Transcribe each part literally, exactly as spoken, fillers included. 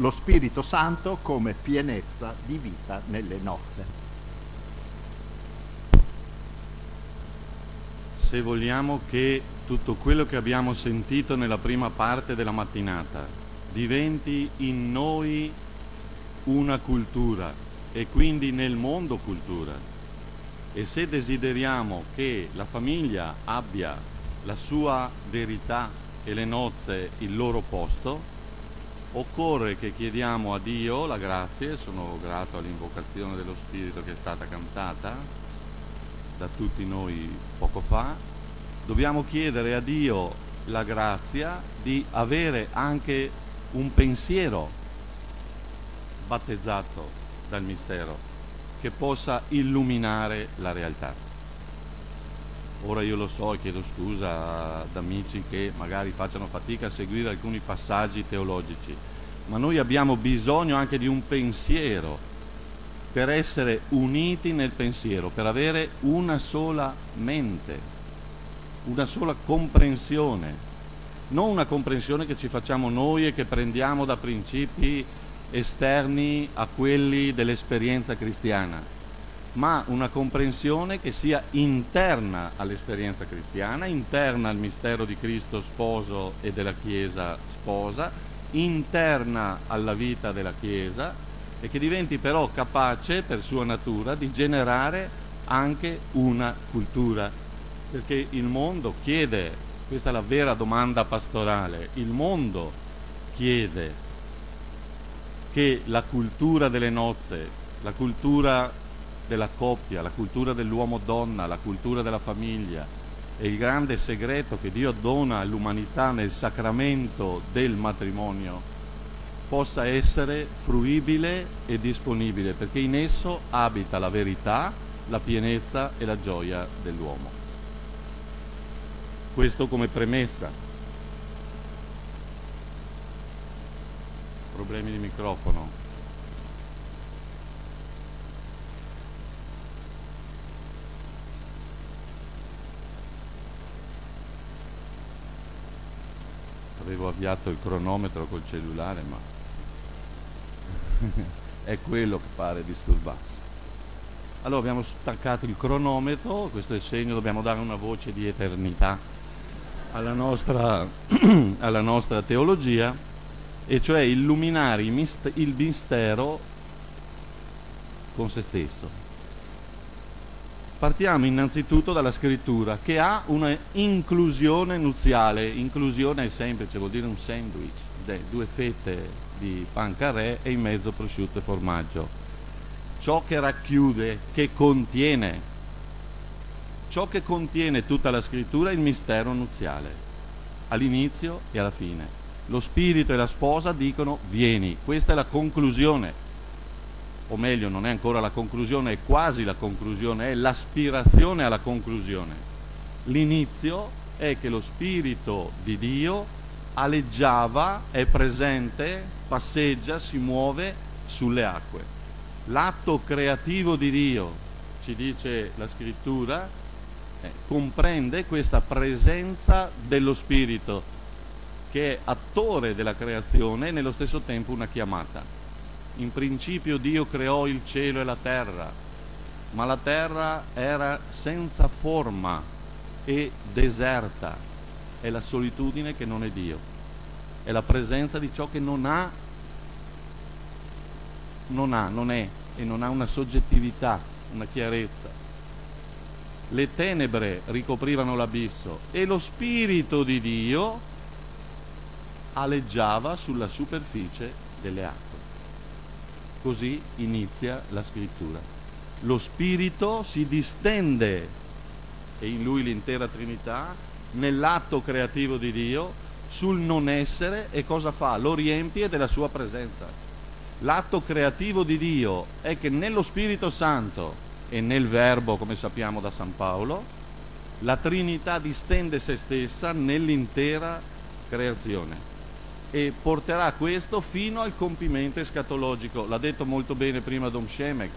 lo Spirito Santo come pienezza di vita nelle nozze. Se vogliamo che tutto quello che abbiamo sentito nella prima parte della mattinata diventi in noi una cultura e quindi nel mondo cultura, e se desideriamo che la famiglia abbia la sua verità e le nozze il loro posto, occorre che chiediamo a Dio la grazia, e sono grato all'invocazione dello Spirito che è stata cantata da tutti noi poco fa. Dobbiamo chiedere a Dio la grazia di avere anche un pensiero battezzato dal mistero che possa illuminare la realtà. Ora io lo so e chiedo scusa ad amici che magari facciano fatica a seguire alcuni passaggi teologici, ma noi abbiamo bisogno anche di un pensiero per essere uniti nel pensiero, per avere una sola mente, una sola comprensione, non una comprensione che ci facciamo noi e che prendiamo da principi esterni a quelli dell'esperienza cristiana, ma una comprensione che sia interna all'esperienza cristiana, interna al mistero di Cristo sposo e della Chiesa sposa, interna alla vita della Chiesa, e che diventi però capace per sua natura di generare anche una cultura, perché il mondo chiede, questa è la vera domanda pastorale, il mondo chiede che la cultura delle nozze, la cultura della coppia, la cultura dell'uomo-donna, la cultura della famiglia e il grande segreto che Dio dona all'umanità nel sacramento del matrimonio possa essere fruibile e disponibile, perché in esso abita la verità, la pienezza e la gioia dell'uomo. Questo come premessa. Problemi di microfono. Avevo avviato il cronometro col cellulare, ma è quello che pare disturbarsi. Allora abbiamo staccato il cronometro, questo è il segno, dobbiamo dare una voce di eternità alla nostra, alla nostra teologia, e cioè illuminare il, mist- il mistero con se stesso. Partiamo innanzitutto dalla scrittura, che ha una inclusione nuziale. Inclusione è semplice, vuol dire un sandwich, due fette di pan carré e in mezzo prosciutto e formaggio. Ciò che racchiude, che contiene, ciò che contiene tutta la scrittura è il mistero nuziale, all'inizio e alla fine. Lo spirito e la sposa dicono vieni, questa è la conclusione. O meglio, non è ancora la conclusione, è quasi la conclusione, è l'aspirazione alla conclusione. L'inizio è che lo Spirito di Dio aleggiava, è presente, passeggia, si muove sulle acque. L'atto creativo di Dio, ci dice la Scrittura, eh, comprende questa presenza dello Spirito, che è attore della creazione e nello stesso tempo una chiamata. In principio Dio creò il cielo e la terra, ma la terra era senza forma e deserta. È la solitudine che non è Dio, è la presenza di ciò che non ha, non ha, non è, e non ha una soggettività, una chiarezza. Le tenebre ricoprivano l'abisso e lo Spirito di Dio aleggiava sulla superficie delle acque. Così inizia la scrittura. Lo Spirito si distende, e in lui l'intera Trinità, nell'atto creativo di Dio, sul non essere, e cosa fa? Lo riempie della sua presenza. L'atto creativo di Dio è che nello Spirito Santo e nel Verbo, come sappiamo da San Paolo, la Trinità distende se stessa nell'intera creazione. E porterà questo fino al compimento escatologico. L'ha detto molto bene prima Don Shemek.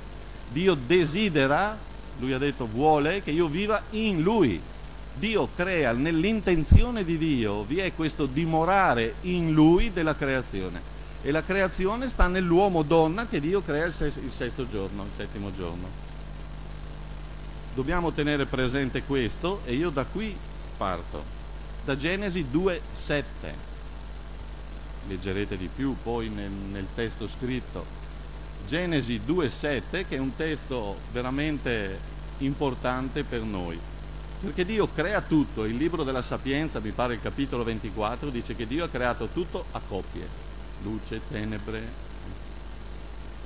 Dio desidera, lui ha detto vuole, che io viva in lui. Dio crea, nell'intenzione di Dio vi è questo dimorare in lui della creazione. e la creazione sta nell'uomo-donna che Dio crea il sesto giorno, il settimo giorno. Dobbiamo tenere presente questo e io da qui parto. Da Genesi due sette, leggerete di più poi nel, nel testo scritto. Genesi due sette, che è un testo veramente importante per noi, perché Dio crea tutto. Il libro della Sapienza, mi pare il capitolo ventiquattro, dice che Dio ha creato tutto a coppie, luce, tenebre.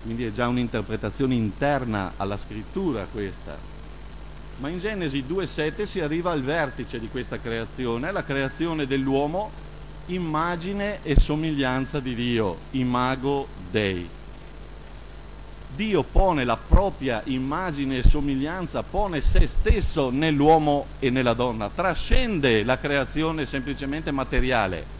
Quindi è già un'interpretazione interna alla scrittura questa. Ma in Genesi due sette si arriva al vertice di questa creazione, la creazione dell'uomo, immagine e somiglianza di Dio, Imago Dei. Dio pone la propria immagine e somiglianza, pone se stesso nell'uomo e nella donna, trascende la creazione semplicemente materiale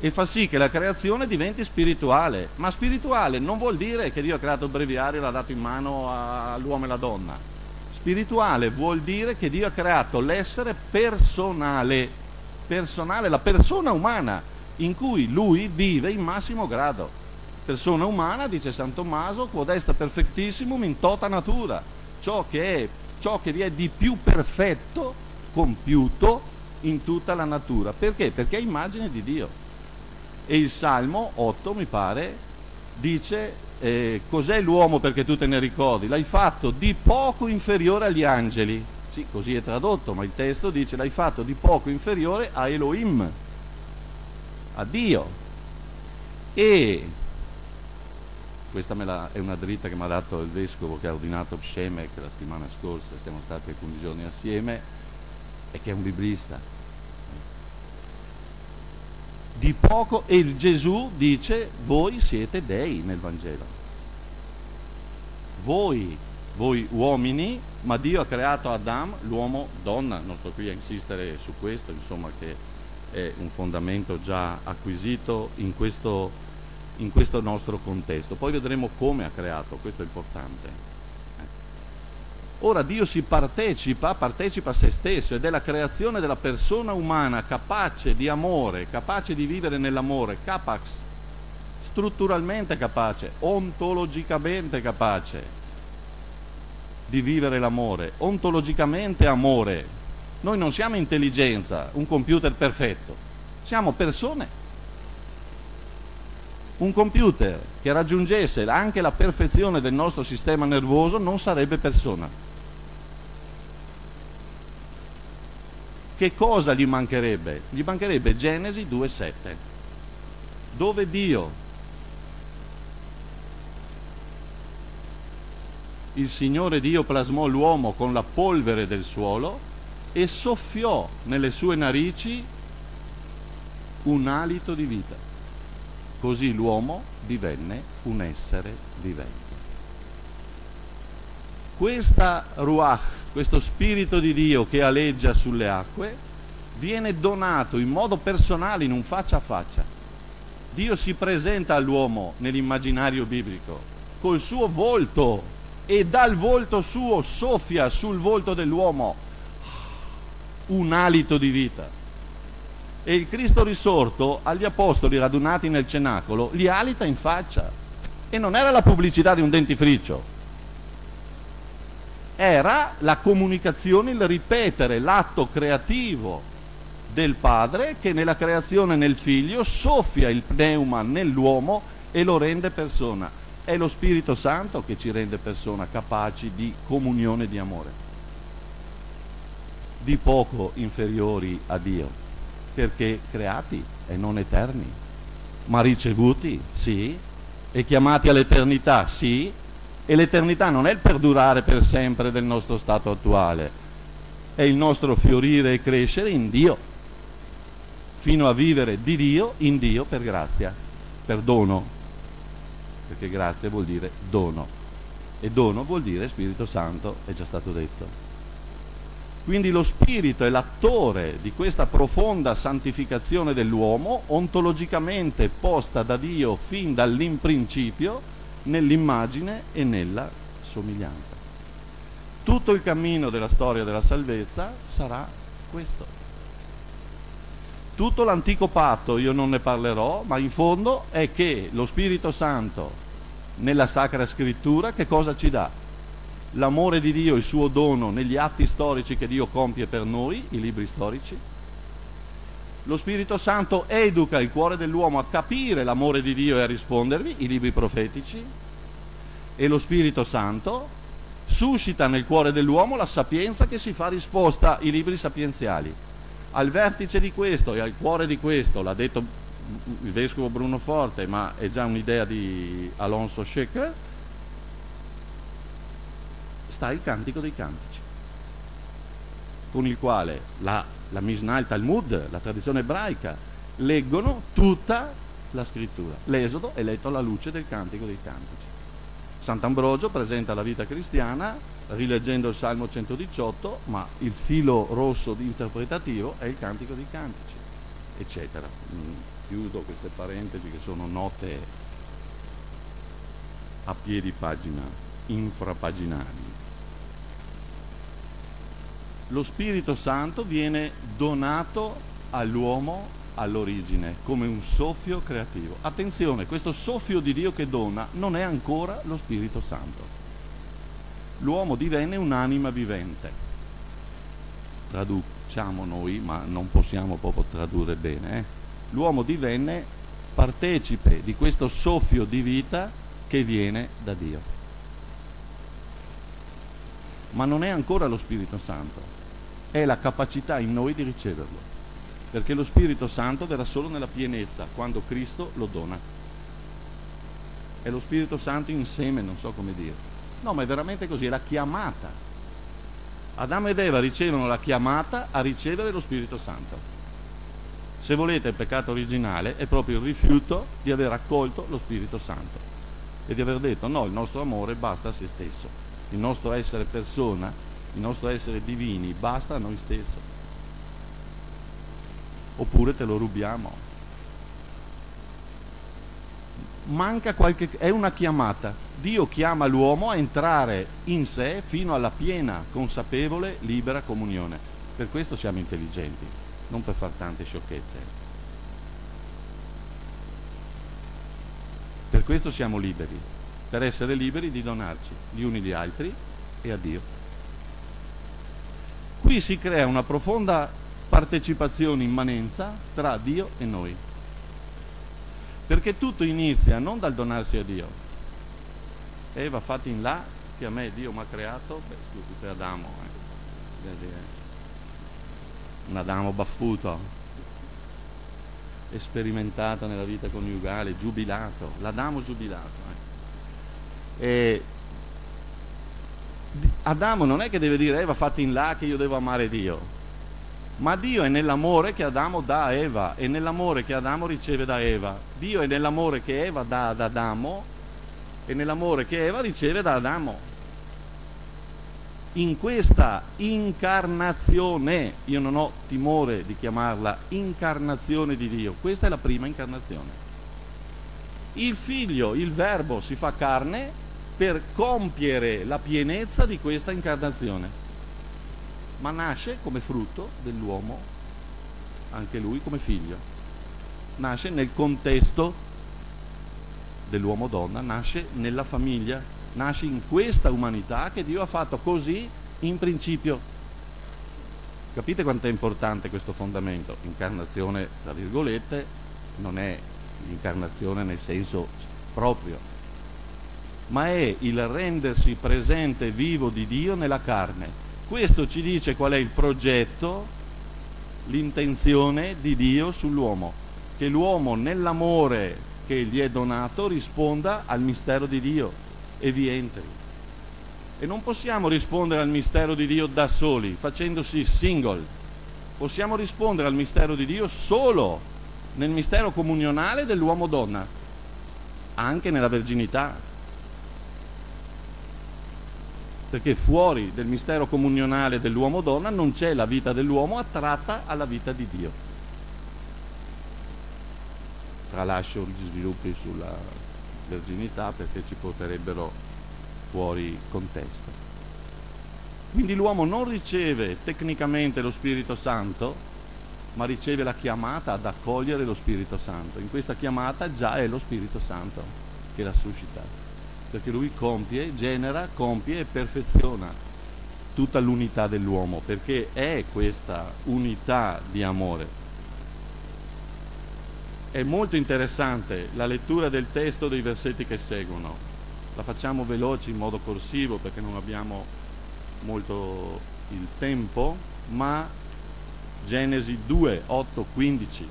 e fa sì che la creazione diventi spirituale. Ma spirituale non vuol dire che Dio ha creato il breviario e l'ha dato in mano all'uomo e alla donna. Spirituale vuol dire che Dio ha creato l'essere personale, personale, la persona umana in cui Lui vive in massimo grado. Persona umana, dice San Tommaso, quod est perfectissimum in tota natura, ciò che, è, ciò che vi è di più perfetto, compiuto in tutta la natura. Perché? Perché è immagine di Dio. E il Salmo otto, mi pare, dice eh, cos'è l'uomo perché tu te ne ricordi? L'hai fatto di poco inferiore agli angeli. Sì, così è tradotto, ma il testo dice l'hai fatto di poco inferiore a Elohim, a Dio. E questa me la, è una dritta che mi ha dato il vescovo che ha ordinato Shemek la settimana scorsa, siamo stati alcuni giorni assieme, e che è un biblista. Di poco, e il Gesù dice, voi siete dei nel Vangelo. Voi, voi uomini, ma Dio ha creato Adamo, l'uomo donna, non sto qui a insistere su questo, insomma, che è un fondamento già acquisito in questo in questo nostro contesto. Poi vedremo come ha creato, questo è importante. Ora Dio si partecipa, partecipa a se stesso, ed è la creazione della persona umana capace di amore, capace di vivere nell'amore, capax, strutturalmente capace, ontologicamente capace di vivere l'amore, ontologicamente amore. Noi non siamo intelligenza, un computer perfetto, siamo persone. Un computer che raggiungesse anche la perfezione del nostro sistema nervoso non sarebbe persona. Che cosa gli mancherebbe? Gli mancherebbe Genesi due sette, dove Dio, il Signore Dio, plasmò l'uomo con la polvere del suolo e soffiò nelle sue narici un alito di vita. Così l'uomo divenne un essere vivente. Questa ruach, questo spirito di Dio che aleggia sulle acque, viene donato in modo personale, in un faccia a faccia. Dio si presenta all'uomo nell'immaginario biblico col suo volto e dal volto suo soffia sul volto dell'uomo un alito di vita. E il Cristo risorto agli apostoli radunati nel cenacolo li alita in faccia, e non era la pubblicità di un dentifricio, era la comunicazione, il ripetere l'atto creativo del Padre che nella creazione, nel Figlio, soffia il pneuma nell'uomo e lo rende persona. È lo Spirito Santo che ci rende persona, capaci di comunione, di amore, di poco inferiori a Dio, perché creati e non eterni, ma ricevuti, sì, e chiamati all'eternità, sì, e l'eternità non è il perdurare per sempre del nostro stato attuale, è il nostro fiorire e crescere in Dio, fino a vivere di Dio, in Dio, per grazia, per dono, perché grazia vuol dire dono, e dono vuol dire Spirito Santo, è già stato detto. Quindi lo Spirito è l'attore di questa profonda santificazione dell'uomo, ontologicamente posta da Dio fin dall'imprincipio, nell'immagine e nella somiglianza. Tutto il cammino della storia della salvezza sarà questo. tutto l'antico patto, io non ne parlerò, ma in fondo è che lo Spirito Santo nella Sacra Scrittura che cosa ci dà? L'amore di Dio, il suo dono negli atti storici che Dio compie per noi, i libri storici. Lo Spirito Santo educa il cuore dell'uomo a capire l'amore di Dio e a rispondervi, i libri profetici. E lo Spirito Santo suscita nel cuore dell'uomo la sapienza che si fa risposta, i libri sapienziali. Al vertice di questo e al cuore di questo, l'ha detto il vescovo Bruno Forte, ma è già un'idea di Alonso Sheker, sta il Cantico dei Cantici, con il quale la, la Mishnah, il Talmud, la tradizione ebraica, leggono tutta la scrittura. L'esodo è letto alla luce del Cantico dei Cantici. Sant'Ambrogio presenta la vita cristiana rileggendo il Salmo centodiciotto, ma il filo rosso di interpretativo è il Cantico dei Cantici, eccetera. Chiudo queste parentesi che sono note a piedi pagina, infrapaginali. Lo Spirito Santo viene donato all'uomo all'origine, come un soffio creativo. Attenzione, questo soffio di Dio che dona non è ancora lo Spirito Santo. L'uomo divenne un'anima vivente. Traduciamo noi, ma non possiamo proprio tradurre bene. Eh? L'uomo divenne partecipe di questo soffio di vita che viene da Dio. Ma non è ancora lo Spirito Santo, è la capacità in noi di riceverlo. Perché lo Spirito Santo verrà solo nella pienezza, quando Cristo lo dona. È lo Spirito Santo in seme, non so come dire. No, ma è veramente così, è la chiamata. Adamo ed Eva ricevono la chiamata a ricevere lo Spirito Santo. Se volete, il peccato originale è proprio il rifiuto di aver accolto lo Spirito Santo e di aver detto no, il nostro amore basta a se stesso, il nostro essere persona, il nostro essere divini basta a noi stessi. Oppure te lo rubiamo. Manca qualche... è una chiamata. Dio chiama l'uomo a entrare in sé fino alla piena, consapevole, libera comunione. Per questo siamo intelligenti, non per far tante sciocchezze. Per questo siamo liberi, per essere liberi di donarci gli uni gli altri e a Dio. Qui si crea una profonda partecipazione, immanenza tra Dio e noi, perché tutto inizia non dal donarsi a Dio. Eva, fatti in là che a me Dio mi ha creato. Beh, scusi, per Adamo, eh. un Adamo baffuto, esperimentato nella vita coniugale, giubilato, l'Adamo giubilato, eh. e Adamo non è che deve dire Eva, fatti in là che io devo amare Dio. Ma Dio è nell'amore che Adamo dà a Eva e nell'amore che Adamo riceve da Eva. Dio è nell'amore che Eva dà ad Adamo e nell'amore che Eva riceve da Adamo. In questa incarnazione, io non ho timore di chiamarla incarnazione di Dio, questa è la prima incarnazione. Il Figlio, il Verbo, si fa carne per compiere la pienezza di questa incarnazione. Ma nasce come frutto dell'uomo, anche lui come figlio. Nasce nel contesto dell'uomo donna, nasce nella famiglia, nasce in questa umanità che Dio ha fatto così in principio. Capite quanto è importante questo fondamento? Incarnazione, tra virgolette, non è l'incarnazione nel senso proprio, ma è il rendersi presente vivo di Dio nella carne. Questo ci dice qual è il progetto, l'intenzione di Dio sull'uomo, che l'uomo nell'amore che gli è donato risponda al mistero di Dio e vi entri. E non possiamo rispondere al mistero di Dio da soli, facendosi single. Possiamo rispondere al mistero di Dio solo nel mistero comunionale dell'uomo-donna, anche nella verginità. Perché fuori del mistero comunionale dell'uomo-donna non c'è la vita dell'uomo attratta alla vita di Dio. Tralascio gli sviluppi sulla verginità perché ci porterebbero fuori contesto. Quindi l'uomo non riceve tecnicamente lo Spirito Santo ma riceve la chiamata ad accogliere lo Spirito Santo. In questa chiamata già è lo Spirito Santo che la suscita, perché lui compie, genera, compie e perfeziona tutta l'unità dell'uomo, perché è questa unità di amore. È molto interessante la lettura del testo dei versetti che seguono. La facciamo veloce in modo corsivo perché non abbiamo molto il tempo, ma Genesi due, otto, quindici.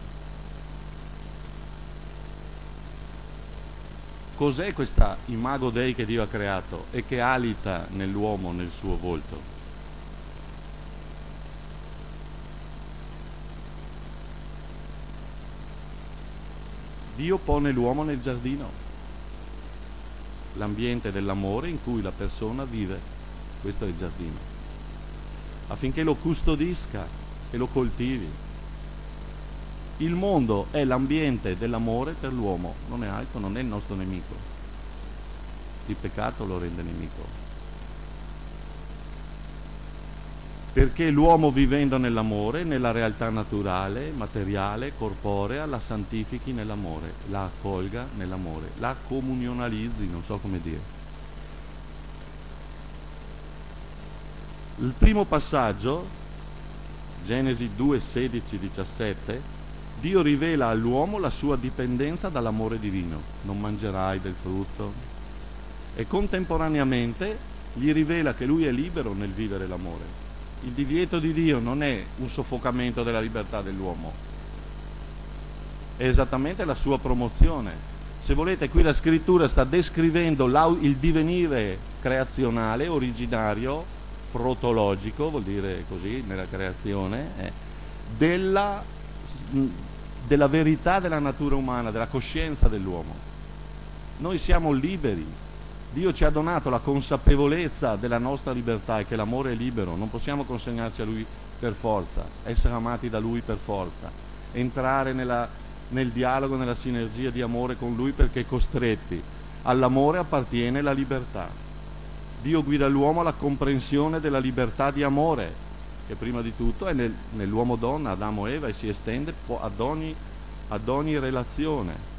Cos'è questa Imago Dei che Dio ha creato e che alita nell'uomo, nel suo volto? Dio pone l'uomo nel giardino, l'ambiente dell'amore in cui la persona vive, questo è il giardino, affinché lo custodisca e lo coltivi. Il mondo è l'ambiente dell'amore per l'uomo, non è altro, non è il nostro nemico. Il peccato lo rende nemico. Perché l'uomo vivendo nell'amore, nella realtà naturale, materiale, corporea, la santifichi nell'amore, la accolga nell'amore, la comunionalizzi, non so come dire. Il primo passaggio, Genesi due, sedici, diciassette, Dio rivela all'uomo la sua dipendenza dall'amore divino, non mangerai del frutto, e contemporaneamente gli rivela che lui è libero nel vivere l'amore. Il divieto di Dio non è un soffocamento della libertà dell'uomo, è esattamente la sua promozione. Se volete, qui la scrittura sta descrivendo il divenire creazionale, originario, protologico, vuol dire così, nella creazione, eh, della, della verità della natura umana, della coscienza dell'uomo. Noi siamo liberi. Dio ci ha donato la consapevolezza della nostra libertà e che l'amore è libero, non possiamo consegnarci a Lui per forza, essere amati da Lui per forza, entrare nella, nel dialogo, nella sinergia di amore con Lui perché costretti. All'amore appartiene la libertà. Dio guida l'uomo alla comprensione della libertà di amore, che prima di tutto è nel, nell'uomo donna, Adamo Eva, e si estende ad ogni, ad ogni relazione.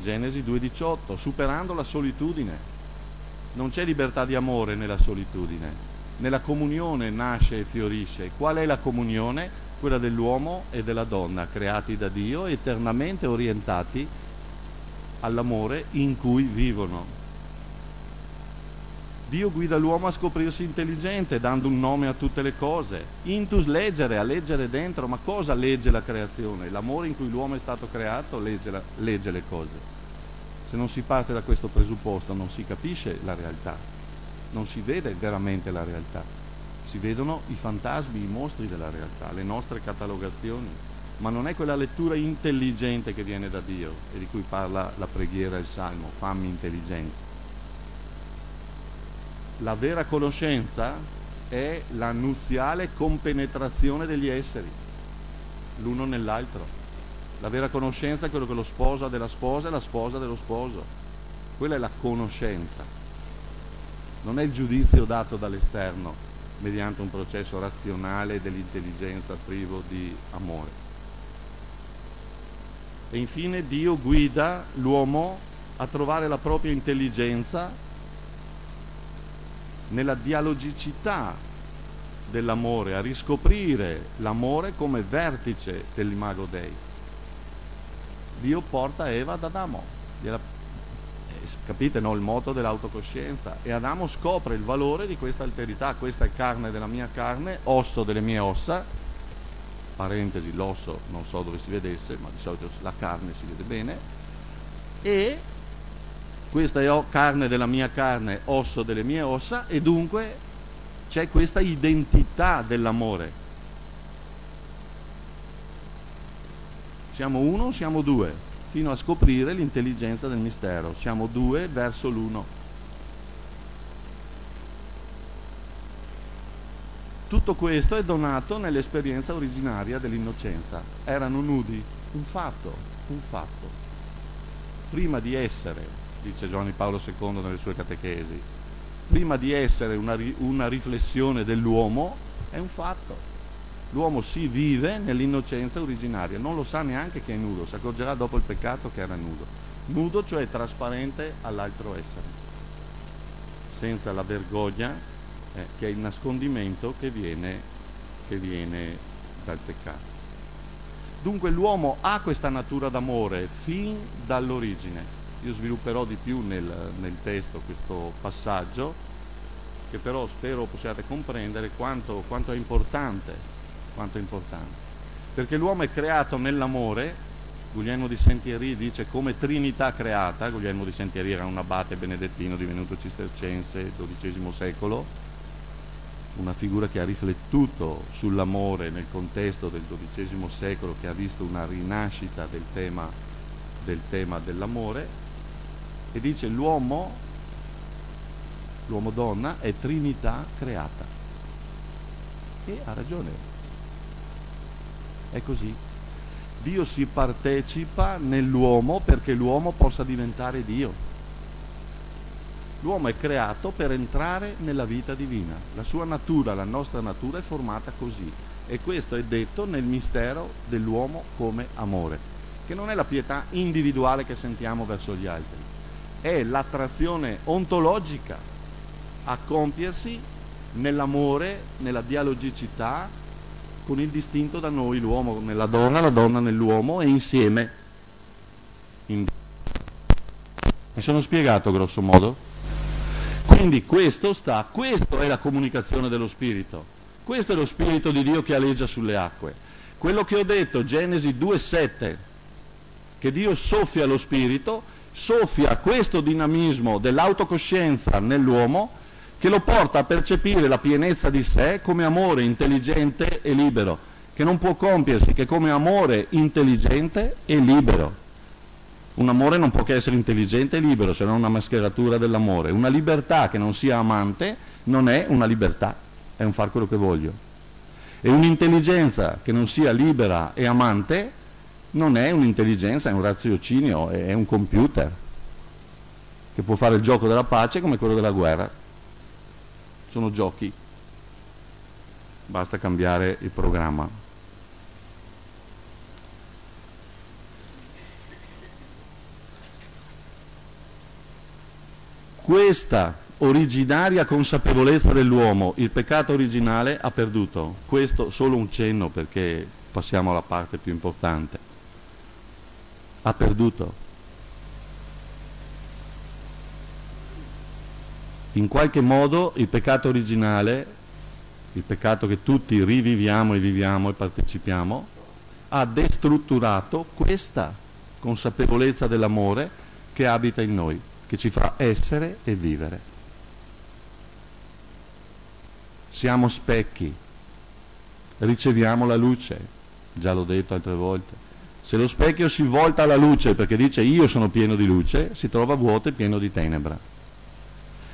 Genesi due, diciotto, superando la solitudine. Non c'è libertà di amore nella solitudine. Nella comunione nasce e fiorisce. Qual è la comunione? Quella dell'uomo e della donna, creati da Dio, eternamente orientati all'amore in cui vivono. Dio guida l'uomo a scoprirsi intelligente, dando un nome a tutte le cose. Intus leggere, a leggere dentro, ma cosa legge la creazione? L'amore in cui l'uomo è stato creato legge, la, legge le cose. Se non si parte da questo presupposto non si capisce la realtà, non si vede veramente la realtà, si vedono i fantasmi, i mostri della realtà, le nostre catalogazioni, ma non è quella lettura intelligente che viene da Dio e di cui parla la preghiera e il Salmo, fammi intelligente. La vera conoscenza è la nuziale compenetrazione degli esseri, l'uno nell'altro. La vera conoscenza è quello che lo sposa della sposa e la sposa dello sposo. Quella è la conoscenza. Non è il giudizio dato dall'esterno mediante un processo razionale dell'intelligenza privo di amore. E infine Dio guida l'uomo a trovare la propria intelligenza nella dialogicità dell'amore, a riscoprire l'amore come vertice dell'Imago Dei. Dio porta Eva ad Adamo, gliela, capite no? Il moto dell'autocoscienza, e Adamo scopre il valore di questa alterità, questa è carne della mia carne, osso delle mie ossa, parentesi l'osso non so dove si vedesse, ma di solito la carne si vede bene, e questa è carne della mia carne, osso delle mie ossa, e dunque c'è questa identità dell'amore. Siamo uno, siamo due, fino a scoprire l'intelligenza del mistero. Siamo due verso l'uno. Tutto questo è donato nell'esperienza originaria dell'innocenza. Erano nudi, un fatto, un fatto. Prima di essere, dice Giovanni Paolo secondo nelle sue catechesi, prima di essere una, una riflessione dell'uomo è un fatto, l'uomo si vive nell'innocenza originaria, non lo sa neanche che è nudo, si accorgerà dopo il peccato che era nudo. Nudo, cioè trasparente all'altro essere, senza la vergogna eh, che è il nascondimento che viene, che viene dal peccato. Dunque l'uomo ha questa natura d'amore fin dall'origine. Io svilupperò di più nel, nel testo questo passaggio, che però spero possiate comprendere quanto, quanto è importante, quanto è importante. Perché l'uomo è creato nell'amore. Guglielmo di Saint-Tierry dice come Trinità creata. Guglielmo di Saint-Tierry era un abate benedettino divenuto cistercense, dodicesimo secolo, una figura che ha riflettuto sull'amore nel contesto del dodicesimo secolo, che ha visto una rinascita del tema, del tema dell'amore, e dice l'uomo, l'uomo donna, è Trinità creata. E ha ragione, è così. Dio si partecipa nell'uomo perché l'uomo possa diventare Dio. L'uomo è creato per entrare nella vita divina. La sua natura, la nostra natura è formata così. E questo è detto nel mistero dell'uomo come amore, che non è la pietà individuale che sentiamo verso gli altri, è l'attrazione ontologica a compiersi nell'amore, nella dialogicità, con il distinto da noi, l'uomo nella donna, la donna nell'uomo, e insieme. In... Mi sono spiegato grosso modo? Quindi questo sta, questo è la comunicazione dello Spirito, questo è lo Spirito di Dio che aleggia sulle acque. Quello che ho detto, Genesi due sette, che Dio soffia lo Spirito, soffia questo dinamismo dell'autocoscienza nell'uomo, che lo porta a percepire la pienezza di sé come amore intelligente e libero, che non può compiersi che come amore intelligente e libero. Un amore non può che essere intelligente e libero, se non una mascheratura dell'amore. Una libertà che non sia amante non è una libertà, è un far quello che voglio. E un'intelligenza che non sia libera e amante non è un'intelligenza, è un raziocinio, è un computer, che può fare il gioco della pace come quello della guerra. Sono giochi, basta cambiare il programma. Questa originaria consapevolezza dell'uomo, il peccato originale, ha perduto. Questo solo un cenno, perché passiamo alla parte più importante. Ha perduto. In qualche modo il peccato originale, il peccato che tutti riviviamo e viviamo e partecipiamo, ha destrutturato questa consapevolezza dell'amore che abita in noi, che ci fa essere e vivere. Siamo specchi, riceviamo la luce, già l'ho detto altre volte. Se lo specchio si volta alla luce perché dice io sono pieno di luce, si trova vuoto e pieno di tenebra.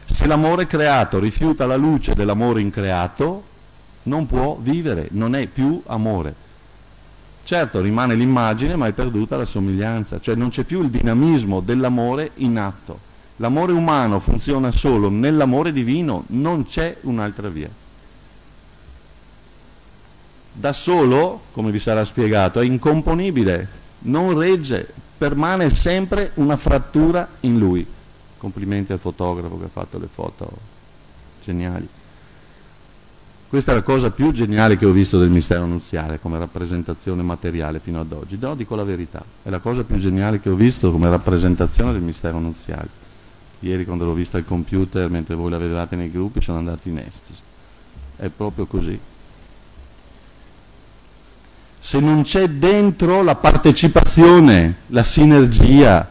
Se l'amore creato rifiuta la luce dell'amore increato, non può vivere, non è più amore. Certo, rimane l'immagine, ma è perduta la somiglianza, cioè non c'è più il dinamismo dell'amore in atto. L'amore umano funziona solo nell'amore divino, non c'è un'altra via. Da solo, come vi sarà spiegato, è incomponibile, non regge, permane sempre una frattura in lui. Complimenti al fotografo che ha fatto le foto geniali. Questa è la cosa più geniale che ho visto del mistero nuziale come rappresentazione materiale fino ad oggi. No, dico la verità, è la cosa più geniale che ho visto come rappresentazione del mistero nuziale. Ieri quando l'ho vista al computer, mentre voi l'avevate nei gruppi, sono andati in estasi. È proprio così. Se non c'è dentro la partecipazione, la sinergia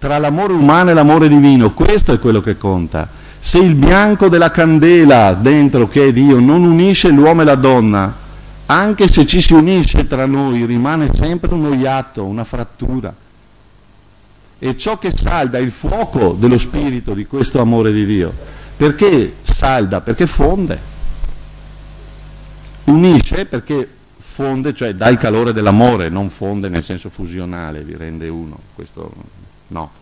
tra l'amore umano e l'amore divino, questo è quello che conta. Se il bianco della candela dentro, che è Dio, non unisce l'uomo e la donna, anche se ci si unisce tra noi, rimane sempre uno iato, una frattura. E ciò che salda è il fuoco dello spirito di questo amore di Dio. Perché salda? Perché fonde. Unisce perché fonde, cioè dà il calore dell'amore, non fonde nel senso fusionale, vi rende uno. Questo... no.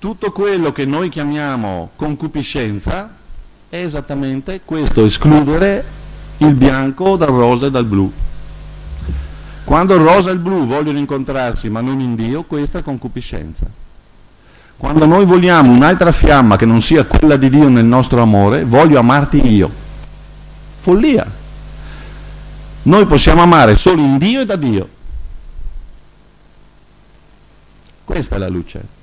tutto quello che noi chiamiamo concupiscenza è esattamente questo, escludere il bianco dal rosa e dal blu. Quando il rosa e il blu vogliono incontrarsi ma non in Dio, questa è concupiscenza. Quando noi vogliamo un'altra fiamma che non sia quella di Dio nel nostro amore, voglio amarti io. Follia. Noi possiamo amare solo in Dio e da Dio. Questa è la luce.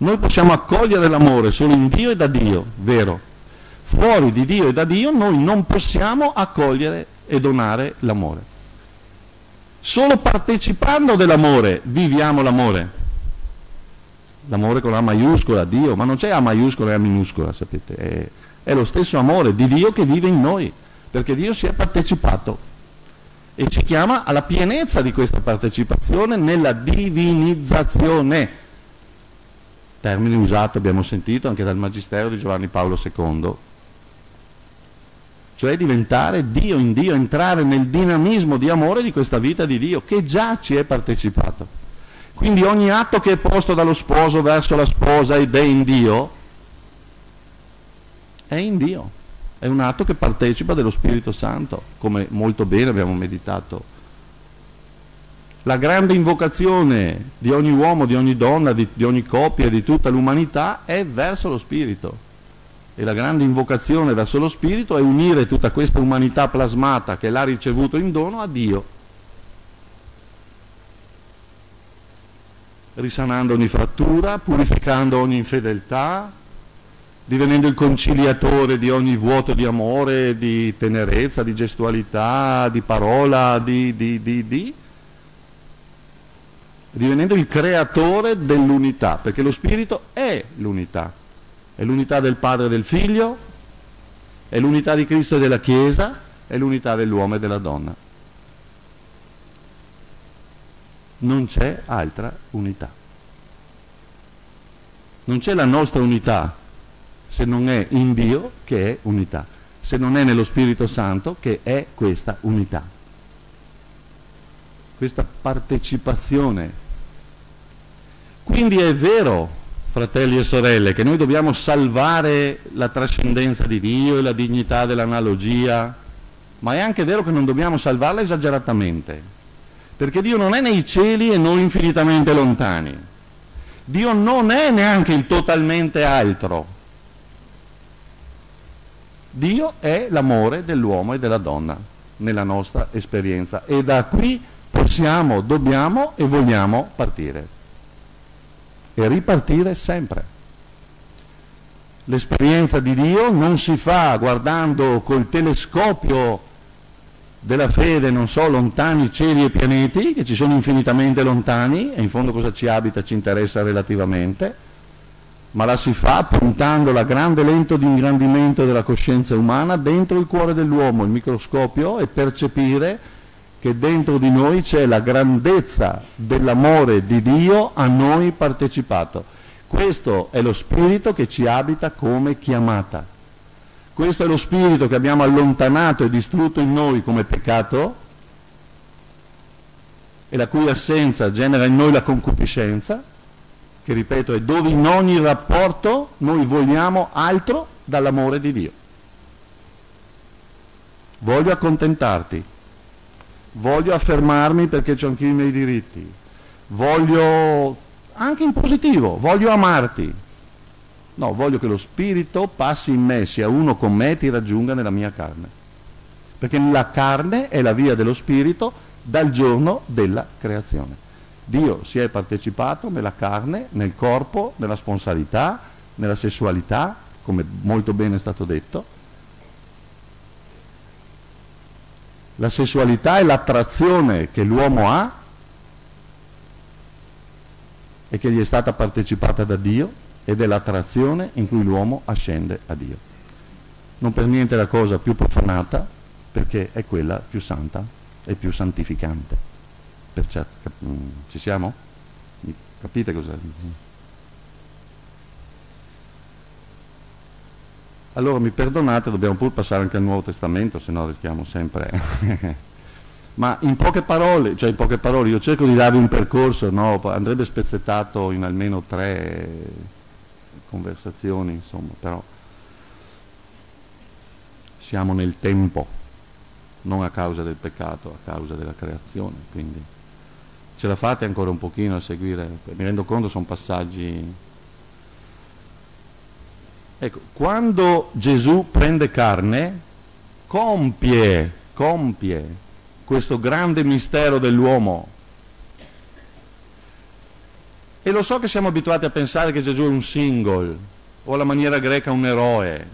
Noi possiamo accogliere l'amore solo in Dio e da Dio, vero? Fuori di Dio e da Dio noi non possiamo accogliere e donare l'amore. Solo partecipando dell'amore viviamo l'amore. L'amore con la maiuscola, Dio, ma non c'è A maiuscola e A minuscola, sapete? È, è lo stesso amore di Dio che vive in noi, perché Dio si è partecipato e ci chiama alla pienezza di questa partecipazione nella divinizzazione. Termine usato, abbiamo sentito, anche dal Magistero di Giovanni Paolo secondo. Cioè diventare Dio in Dio, entrare nel dinamismo di amore di questa vita di Dio, che già ci è partecipato. Quindi ogni atto che è posto dallo sposo verso la sposa ed è in Dio, è in Dio. È un atto che partecipa dello Spirito Santo, come molto bene abbiamo meditato. La grande invocazione di ogni uomo, di ogni donna, di, di ogni coppia, di tutta l'umanità è verso lo Spirito. E la grande invocazione verso lo Spirito è unire tutta questa umanità plasmata che l'ha ricevuto in dono a Dio, risanando ogni frattura, purificando ogni infedeltà, divenendo il conciliatore di ogni vuoto di amore, di tenerezza, di gestualità, di parola, di... di, di, di divenendo il creatore dell'unità, perché lo Spirito è l'unità, è l'unità del Padre e del Figlio, è l'unità di Cristo e della Chiesa, è l'unità dell'uomo e della donna. Non c'è altra unità. Non c'è la nostra unità se non è in Dio che è unità, se non è nello Spirito Santo che è questa unità. Questa partecipazione. Quindi è vero, fratelli e sorelle, che noi dobbiamo salvare la trascendenza di Dio e la dignità dell'analogia, ma è anche vero che non dobbiamo salvarla esageratamente, perché Dio non è nei cieli e noi infinitamente lontani. Dio non è neanche il totalmente altro. Dio è l'amore dell'uomo e della donna nella nostra esperienza, e da qui possiamo, dobbiamo e vogliamo partire. E ripartire sempre. L'esperienza di Dio non si fa guardando col telescopio della fede, non so, lontani cieli e pianeti, che ci sono infinitamente lontani, e in fondo cosa ci abita ci interessa relativamente, ma la si fa puntando la grande lente di ingrandimento della coscienza umana dentro il cuore dell'uomo, il microscopio, e percepire che dentro di noi c'è la grandezza dell'amore di Dio a noi partecipato. Questo è lo Spirito che ci abita come chiamata. Questo è lo Spirito che abbiamo allontanato e distrutto in noi come peccato, e la cui assenza genera in noi la concupiscenza, che ripeto è dove in ogni rapporto noi vogliamo altro dall'amore di Dio. Voglio accontentarti. Voglio affermarmi perché c'ho anch'io i miei diritti, voglio, anche in positivo, voglio amarti. No, voglio che lo Spirito passi in me, sia uno con me e ti raggiunga nella mia carne. Perché la carne è la via dello Spirito dal giorno della creazione. Dio si è partecipato nella carne, nel corpo, nella sponsalità, nella sessualità, come molto bene è stato detto. La sessualità è l'attrazione che l'uomo ha e che gli è stata partecipata da Dio, ed è l'attrazione in cui l'uomo ascende a Dio. Non per niente la cosa più profanata, perché è quella più santa e più santificante. Per certo, ci siamo? Capite cos'è? Allora mi perdonate, dobbiamo pur passare anche al Nuovo Testamento, se no rischiamo sempre Ma in poche parole, cioè in poche parole, io cerco di darvi un percorso, no? Andrebbe spezzettato in almeno tre conversazioni, insomma, però siamo nel tempo, non a causa del peccato, a causa della creazione, quindi ce la fate ancora un pochino a seguire, mi rendo conto sono passaggi. Ecco, quando Gesù prende carne, compie, compie questo grande mistero dell'uomo. E lo so che siamo abituati a pensare che Gesù è un single, o alla maniera greca un eroe.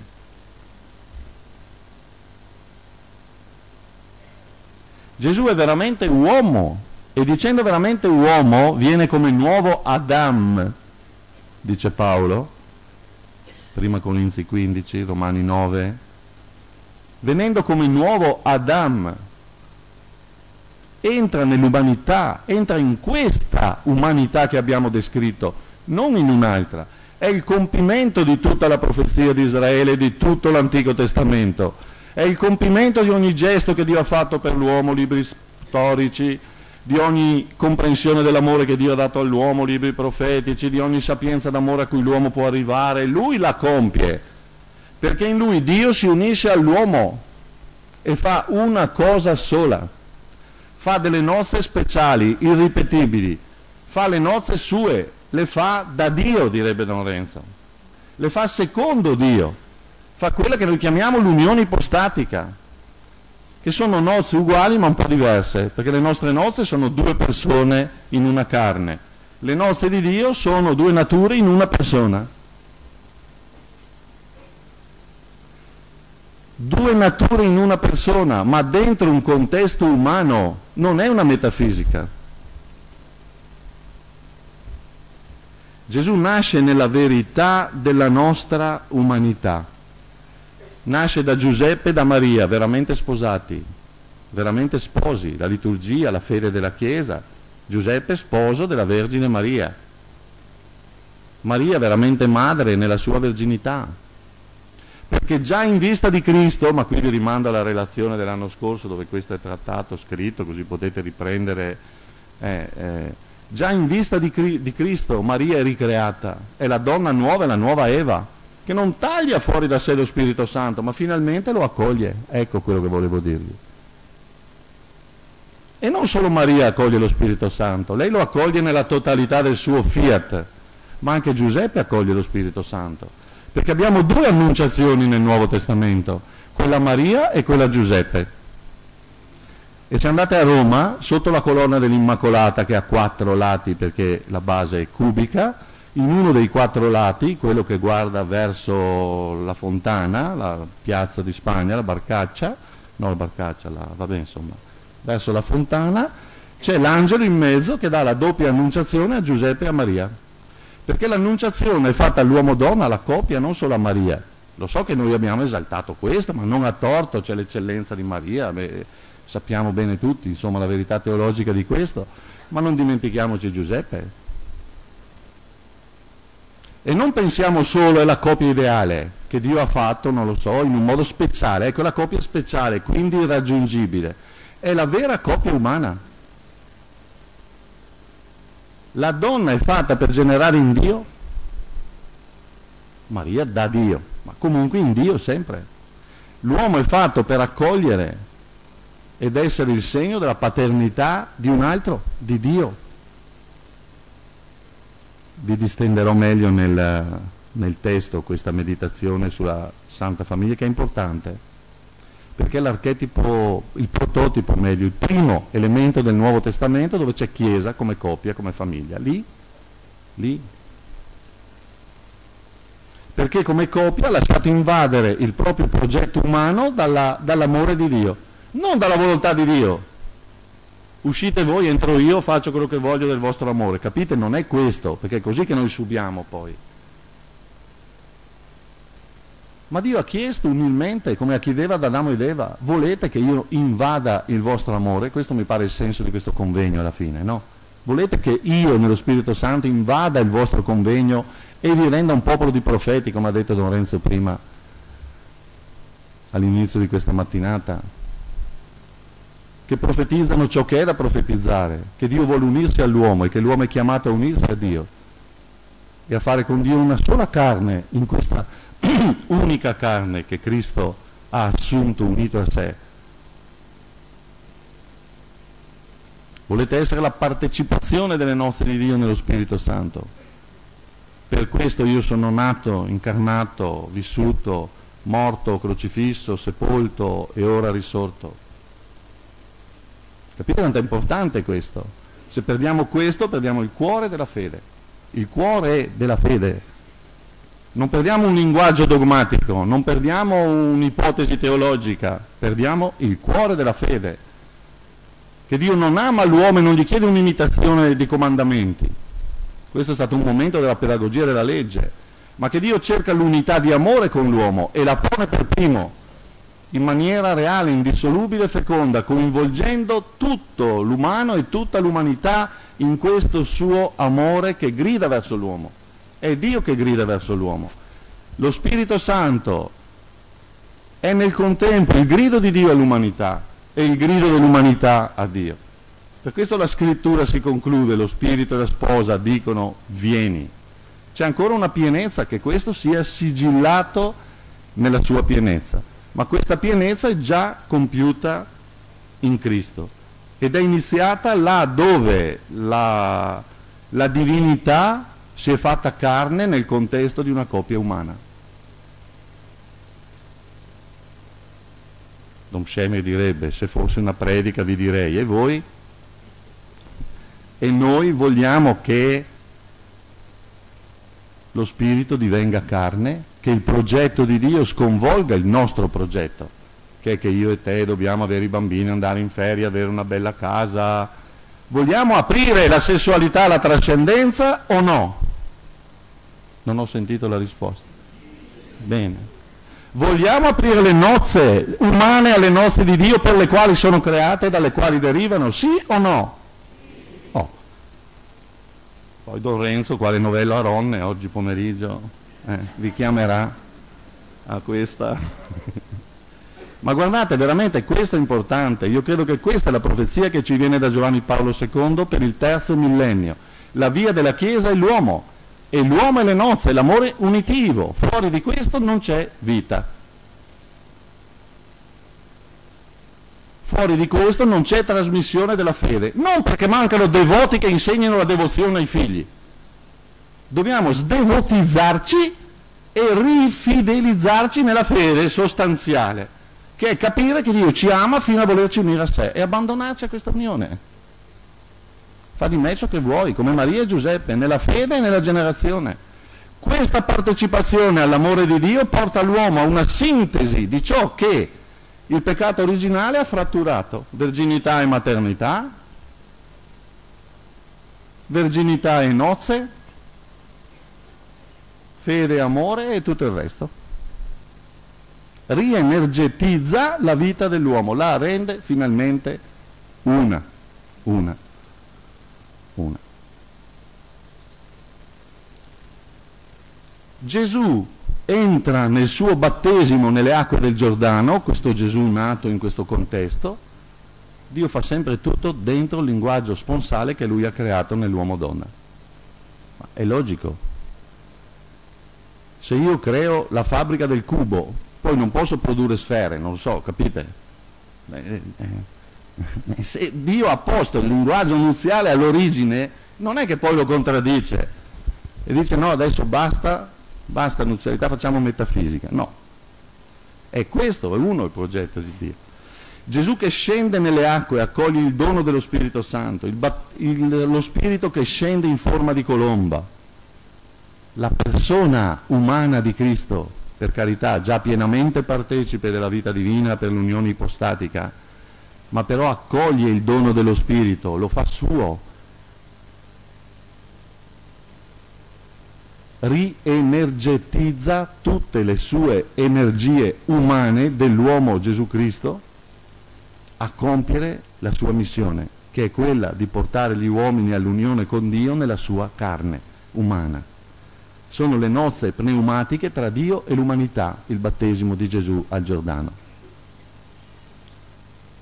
Gesù è veramente uomo, e dicendo veramente uomo viene come nuovo Adam, dice Paolo, prima Corinzi quindici, Romani nove, venendo come nuovo Adam, entra nell'umanità, entra in questa umanità che abbiamo descritto, non in un'altra. È il compimento di tutta la profezia di Israele e di tutto l'Antico Testamento. È il compimento di ogni gesto che Dio ha fatto per l'uomo, libri storici, di ogni comprensione dell'amore che Dio ha dato all'uomo, libri profetici, di ogni sapienza d'amore a cui l'uomo può arrivare. Lui la compie, perché in lui Dio si unisce all'uomo e fa una cosa sola. Fa delle nozze speciali, irripetibili, fa le nozze sue, le fa da Dio, direbbe Don Renzo, le fa secondo Dio, fa quella che noi chiamiamo l'unione ipostatica, che sono nozze uguali ma un po' diverse, perché le nostre nozze sono due persone in una carne, le nozze di Dio sono due nature in una persona. Due nature in una persona, ma dentro un contesto umano, non è una metafisica. Gesù nasce nella verità della nostra umanità. Nasce da Giuseppe e da Maria, veramente sposati, veramente sposi, la liturgia, la fede della Chiesa. Giuseppe sposo della Vergine Maria. Maria veramente madre nella sua verginità. Perché già in vista di Cristo, ma qui vi rimando alla relazione dell'anno scorso dove questo è trattato, scritto, così potete riprendere, eh, eh, già in vista di, di Cristo Maria è ricreata, è la donna nuova, è la nuova Eva, che non taglia fuori da sé lo Spirito Santo, ma finalmente lo accoglie. Ecco quello che volevo dirvi. E non solo Maria accoglie lo Spirito Santo, lei lo accoglie nella totalità del suo fiat, ma anche Giuseppe accoglie lo Spirito Santo. Perché abbiamo due annunciazioni nel Nuovo Testamento, quella Maria e quella Giuseppe. E se andate a Roma, sotto la colonna dell'Immacolata, che ha quattro lati perché la base è cubica, in uno dei quattro lati, quello che guarda verso la fontana, la piazza di Spagna, la barcaccia, no la barcaccia, la, vabbè insomma, verso la fontana, c'è l'angelo in mezzo che dà la doppia annunciazione a Giuseppe e a Maria. Perché l'annunciazione è fatta all'uomo-donna, alla coppia, non solo a Maria. Lo so che noi abbiamo esaltato questo, ma non a torto, c'è l'eccellenza di Maria, beh, sappiamo bene tutti, insomma, la verità teologica di questo, ma non dimentichiamoci Giuseppe. E non pensiamo solo alla coppia ideale, che Dio ha fatto, non lo so, in un modo speciale. Ecco, la coppia speciale, quindi irraggiungibile, è la vera coppia umana. La donna è fatta per generare in Dio, Maria da Dio, ma comunque in Dio sempre. L'uomo è fatto per accogliere ed essere il segno della paternità di un altro, di Dio. Vi distenderò meglio nel, nel testo questa meditazione sulla Santa Famiglia, che è importante, perché è l'archetipo, il prototipo meglio, il primo elemento del Nuovo Testamento dove c'è Chiesa come coppia, come famiglia. Lì, lì. Perché come coppia ha lasciato invadere il proprio progetto umano dalla, dall'amore di Dio, non dalla volontà di Dio. Uscite voi, entro io, faccio quello che voglio del vostro amore. Capite? Non è questo, perché è così che noi subiamo poi. Ma Dio ha chiesto umilmente, come chiedeva ad Adamo ed Eva, volete che io invada il vostro amore? Questo mi pare il senso di questo convegno alla fine, no? Volete che io, nello Spirito Santo, invada il vostro convegno e vi renda un popolo di profeti, come ha detto Don Renzo prima, all'inizio di questa mattinata? che profetizzano ciò che è da profetizzare, che Dio vuole unirsi all'uomo e che l'uomo è chiamato a unirsi a Dio e a fare con Dio una sola carne, in questa unica carne che Cristo ha assunto, unito a sé. Volete essere la partecipazione delle nozze di Dio nello Spirito Santo. Per questo io sono nato, incarnato, vissuto, morto, crocifisso, sepolto e ora risorto. Capite quanto è importante questo? Se perdiamo questo, perdiamo il cuore della fede. Il cuore della fede. Non perdiamo un linguaggio dogmatico, non perdiamo un'ipotesi teologica, perdiamo il cuore della fede. Che Dio non ama l'uomo e non gli chiede un'imitazione dei comandamenti. Questo è stato un momento della pedagogia della legge. Ma che Dio cerca l'unità di amore con l'uomo e la pone per primo, in maniera reale, indissolubile e feconda, coinvolgendo tutto l'umano e tutta l'umanità in questo suo amore che grida verso l'uomo. È Dio che grida verso l'uomo. Lo Spirito Santo è nel contempo il grido di Dio all'umanità e il grido dell'umanità a Dio. Per questo la scrittura si conclude, lo spirito e la sposa dicono vieni. C'è ancora una pienezza, che questo sia sigillato nella sua pienezza, ma questa pienezza è già compiuta in Cristo ed è iniziata là dove la, la divinità si è fatta carne nel contesto di una coppia umana. Don Shemek direbbe, se fosse una predica vi direi, e voi? E noi vogliamo che lo Spirito divenga carne, che il progetto di Dio sconvolga il nostro progetto, che è che io e te dobbiamo avere i bambini, andare in ferie, avere una bella casa. Vogliamo aprire la sessualità alla trascendenza o no? Non ho sentito la risposta. Bene. Vogliamo aprire le nozze umane alle nozze di Dio, per le quali sono create, dalle quali derivano, sì o no? Oh. Poi Don Renzo, quale novella Ronne, oggi pomeriggio, eh, vi chiamerà a questa. Ma guardate, veramente questo è importante. Io credo che questa è la profezia che ci viene da Giovanni Paolo secondo per il terzo millennio. La via della Chiesa è l'uomo. E l'uomo e le nozze, l'amore unitivo. Fuori di questo non c'è vita. Fuori di questo non c'è trasmissione della fede. Non perché mancano devoti che insegnano la devozione ai figli. Dobbiamo sdevotizzarci e rifidelizzarci nella fede sostanziale, che è capire che Dio ci ama fino a volerci unire a sé e abbandonarci a questa unione. Fa di me ciò che vuoi, come Maria e Giuseppe, nella fede e nella generazione. Questa partecipazione all'amore di Dio porta l'uomo a una sintesi di ciò che il peccato originale ha fratturato. Verginità e maternità, verginità e nozze, fede e amore e tutto il resto. Rienergetizza la vita dell'uomo, la rende finalmente una, una. Una. Gesù entra nel suo battesimo nelle acque del Giordano, questo Gesù nato in questo contesto. Dio fa sempre tutto dentro il linguaggio sponsale che lui ha creato nell'uomo donna. Ma è logico. Se io creo la fabbrica del cubo, poi non posso produrre sfere, non lo so, capite? Eh, eh. Se Dio ha posto il linguaggio nuziale all'origine, non è che poi lo contraddice e dice no, adesso basta, basta nuzialità, facciamo metafisica. No, è questo, è uno il progetto di Dio. Gesù che scende nelle acque accoglie il dono dello Spirito Santo, il bat- il, lo Spirito che scende in forma di colomba, la persona umana di Cristo, per carità, già pienamente partecipe della vita divina per l'unione ipostatica, ma però accoglie il dono dello Spirito, lo fa suo. Rienergetizza tutte le sue energie umane dell'uomo Gesù Cristo a compiere la sua missione, che è quella di portare gli uomini all'unione con Dio nella sua carne umana. Sono le nozze pneumatiche tra Dio e l'umanità, il battesimo di Gesù al Giordano.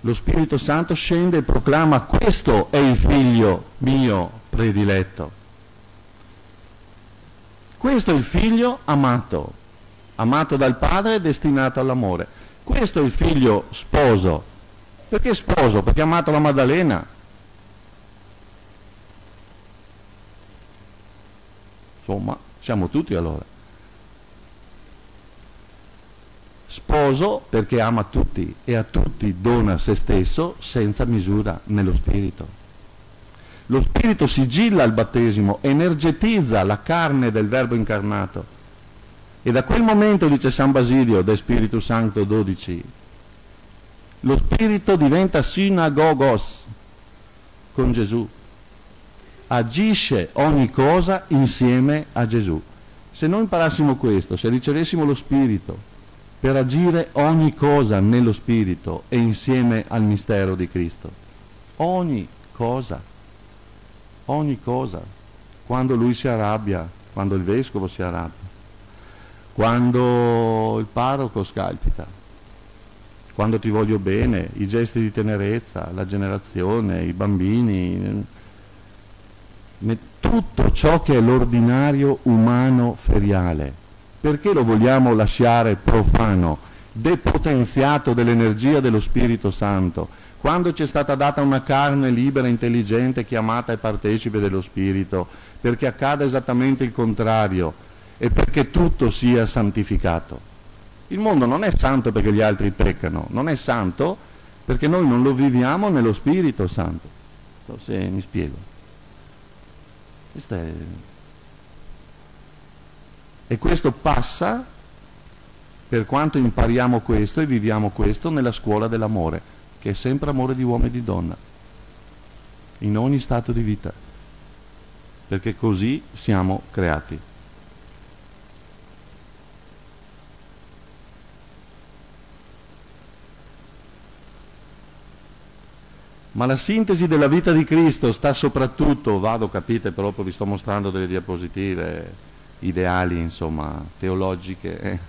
lo Spirito Santo scende e proclama: questo è il figlio mio prediletto. Questo è il figlio amato, amato dal padre e destinato all'amore. Questo è il figlio sposo. Perché sposo? Perché ha amato la Maddalena. Insomma, siamo tutti allora. Sposo perché ama tutti e a tutti dona se stesso senza misura nello Spirito. Lo Spirito sigilla il battesimo, energetizza la carne del Verbo incarnato. E da quel momento, dice San Basilio, del Spirito Santo dodici, lo Spirito diventa sinagogos con Gesù. Agisce ogni cosa insieme a Gesù. Se noi imparassimo questo, se ricevessimo lo Spirito per agire ogni cosa nello Spirito e insieme al mistero di Cristo, ogni cosa, ogni cosa, quando lui si arrabbia, quando il vescovo si arrabbia, quando il parroco scalpita, quando ti voglio bene, i gesti di tenerezza, la generazione, i bambini, tutto ciò che è l'ordinario umano feriale. Perché lo vogliamo lasciare profano, depotenziato dell'energia dello Spirito Santo? Quando ci è stata data una carne libera, intelligente, chiamata e partecipe dello Spirito, perché accada esattamente il contrario e perché tutto sia santificato. Il mondo non è santo perché gli altri peccano, non è santo perché noi non lo viviamo nello Spirito Santo. Non so se mi spiego. Questo è... E questo passa, per quanto impariamo questo e viviamo questo, nella scuola dell'amore, che è sempre amore di uomo e di donna, in ogni stato di vita, perché così siamo creati. Ma la sintesi della vita di Cristo sta soprattutto, vado, capite, però vi sto mostrando delle diapositive ideali, insomma, teologiche.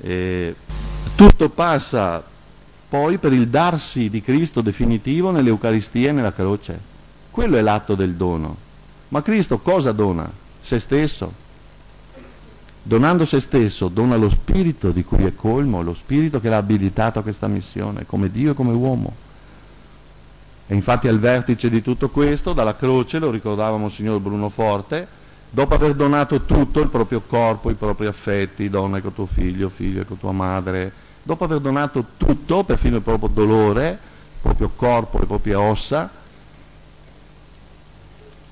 E tutto passa poi per il darsi di Cristo definitivo nell'Eucaristia e nella croce. Quello è l'atto del dono. Ma Cristo cosa dona? Se stesso. Donando se stesso, dona lo Spirito di cui è colmo, lo Spirito che l'ha abilitato a questa missione, come Dio e come uomo. E infatti al vertice di tutto questo, dalla croce, lo ricordavamo il signor Bruno Forte, dopo aver donato tutto, il proprio corpo, i propri affetti, donna ecco tuo figlio, figlio ecco tua madre... Dopo aver donato tutto, perfino il proprio dolore, il proprio corpo, le proprie ossa,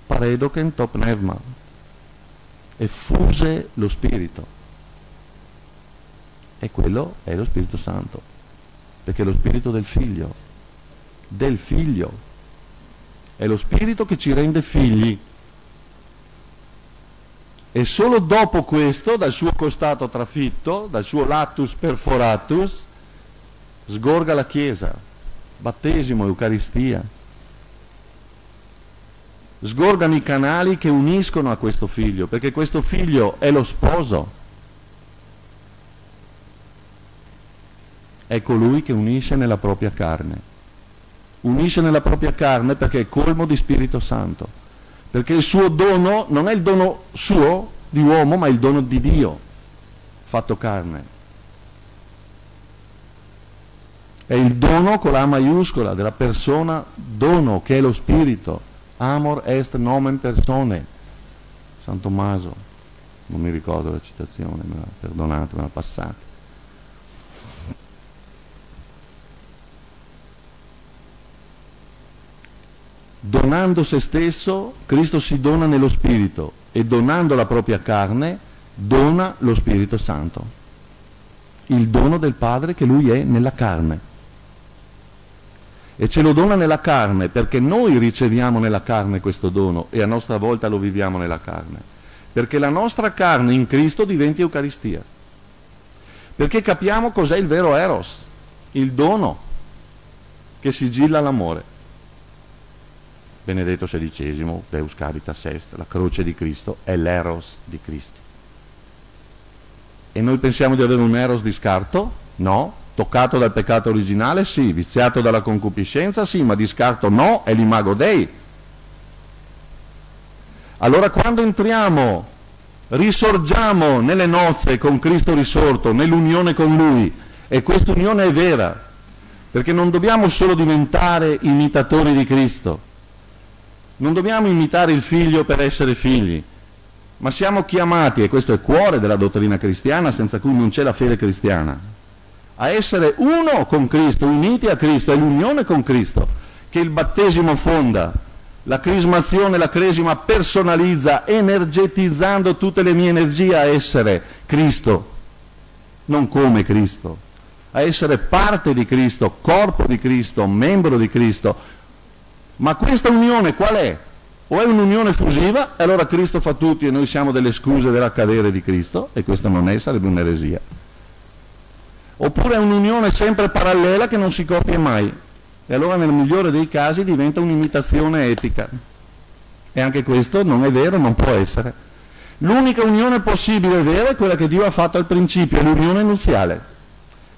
paredocen to pneuma, effuse lo Spirito. E quello è lo Spirito Santo, perché è lo Spirito del Figlio, del Figlio. È lo Spirito che ci rende figli. E solo dopo questo, dal suo costato trafitto, dal suo latus perforatus, sgorga la Chiesa, battesimo, Eucaristia. Sgorgano i canali che uniscono a questo figlio, perché questo figlio è lo sposo. È colui che unisce nella propria carne. Unisce nella propria carne perché è colmo di Spirito Santo. Perché il suo dono non è il dono suo, di uomo, ma il dono di Dio, fatto carne. È il dono con la A maiuscola della persona dono, che è lo Spirito. Amor est nomen persone. San Tommaso, non mi ricordo la citazione, me la perdonate, me la passate. Donando se stesso, Cristo si dona nello Spirito e donando la propria carne, dona lo Spirito Santo. Il dono del Padre che Lui è nella carne. E ce lo dona nella carne perché noi riceviamo nella carne questo dono e a nostra volta lo viviamo nella carne. Perché la nostra carne in Cristo diventi Eucaristia. Perché capiamo cos'è il vero Eros, il dono che sigilla l'amore. Benedetto sedicesimo, Deus Caritas est, la croce di Cristo è l'eros di Cristo. E noi pensiamo di avere un eros di scarto? No, Toccato dal peccato originale? Sì. Viziato dalla concupiscenza? Sì. Ma di scarto no, è l'imago Dei. Allora quando entriamo, risorgiamo nelle nozze con Cristo risorto, nell'unione con Lui, e quest'unione è vera, perché non dobbiamo solo diventare imitatori di Cristo, non dobbiamo imitare il figlio per essere figli, ma siamo chiamati, e questo è il cuore della dottrina cristiana, senza cui non c'è la fede cristiana, a essere uno con Cristo, uniti a Cristo. È l'unione con Cristo che il battesimo fonda, la crismazione, la cresima personalizza, energetizzando tutte le mie energie a essere Cristo, non come Cristo, a essere parte di Cristo, corpo di Cristo, membro di Cristo. Ma questa unione qual è? O è un'unione fusiva, e allora Cristo fa tutti e noi siamo delle scuse dell'accadere di Cristo, e questo non è, sarebbe un'eresia. Oppure è un'unione sempre parallela che non si copia mai, e allora nel migliore dei casi diventa un'imitazione etica, e anche questo non è vero, non può essere. L'unica unione possibile e vera è quella che Dio ha fatto al principio, è l'unione nuziale,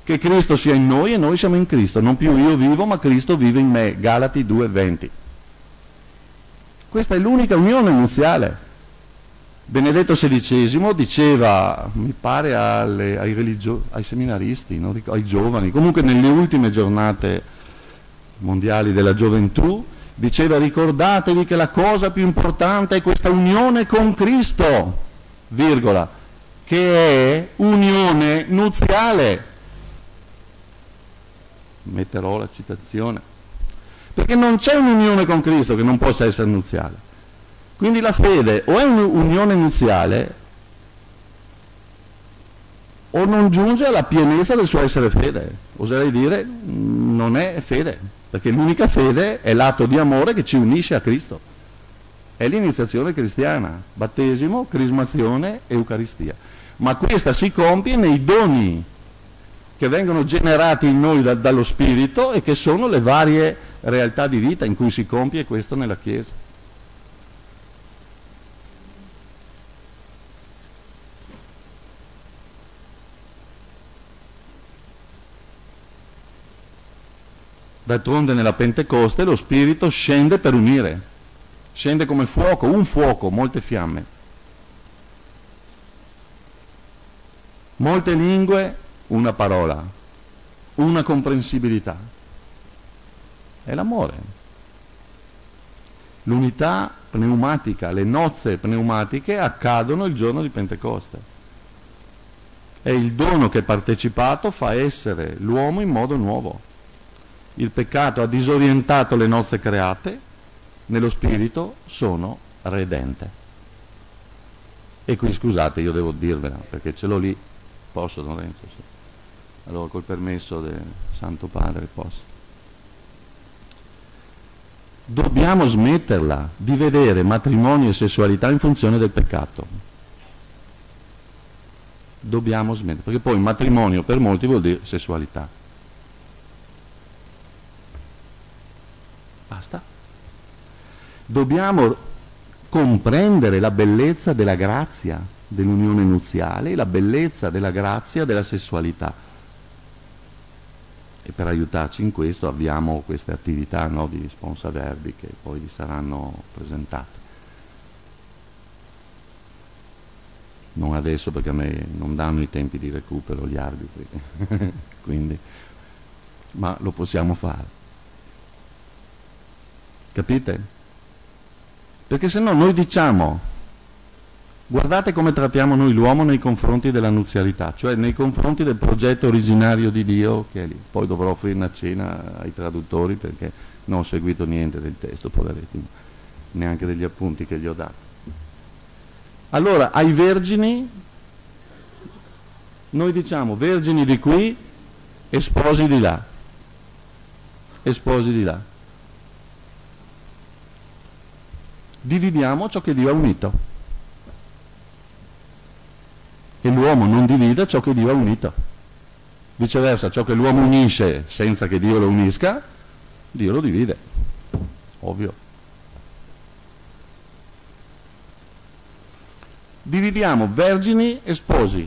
che Cristo sia in noi e noi siamo in Cristo, non più io vivo ma Cristo vive in me, Galati due venti. Questa è l'unica unione nuziale. Benedetto sedicesimo diceva, mi pare alle, ai, religio, ai seminaristi, non ricordo, ai giovani, comunque nelle ultime giornate mondiali della gioventù, diceva: ricordatevi che la cosa più importante è questa unione con Cristo, virgola, che è unione nuziale. Metterò la citazione, perché non c'è un'unione con Cristo che non possa essere nuziale. Quindi la fede o è un'unione nuziale o non giunge alla pienezza del suo essere fede. Oserei dire non è fede, perché l'unica fede è l'atto di amore che ci unisce a Cristo. È l'iniziazione cristiana, battesimo, crismazione, Eucaristia. Ma questa si compie nei doni che vengono generati in noi da, dallo Spirito e che sono le varie realtà di vita in cui si compie questo nella Chiesa. D'altronde nella Pentecoste lo Spirito scende per unire, scende come fuoco, un fuoco, molte fiamme, molte lingue, una parola, una comprensibilità. È l'amore, l'unità pneumatica, le nozze pneumatiche accadono il giorno di Pentecoste. È il dono che partecipato fa essere l'uomo in modo nuovo. Il peccato ha disorientato le nozze create, nello Spirito sono redente. E qui scusate, io devo dirvela, perché ce l'ho lì, posso Don Renzo? Sì. Allora col permesso del Santo Padre posso. Dobbiamo smetterla di vedere matrimonio e sessualità in funzione del peccato. Dobbiamo smetterla, perché poi matrimonio per molti vuol dire sessualità. Basta. Dobbiamo comprendere la bellezza della grazia dell'unione nuziale, la bellezza della grazia della sessualità. E per aiutarci in questo abbiamo queste attività, no, di responsa verbi che poi vi saranno presentate. Non adesso, perché a me non danno i tempi di recupero gli arbitri, quindi, ma lo possiamo fare. Capite? Perché se no noi diciamo, guardate come trattiamo noi l'uomo nei confronti della nuzialità, cioè nei confronti del progetto originario di Dio, che è lì. Poi dovrò offrire una cena ai traduttori perché non ho seguito niente del testo, poveretti, neanche degli appunti che gli ho dato. Allora, ai vergini, noi diciamo vergini di qui e sposi di là, e sposi di là. Dividiamo ciò che Dio ha unito, e l'uomo non divide ciò che Dio ha unito. Viceversa, ciò che l'uomo unisce senza che Dio lo unisca, Dio lo divide, ovvio. Dividiamo vergini e sposi,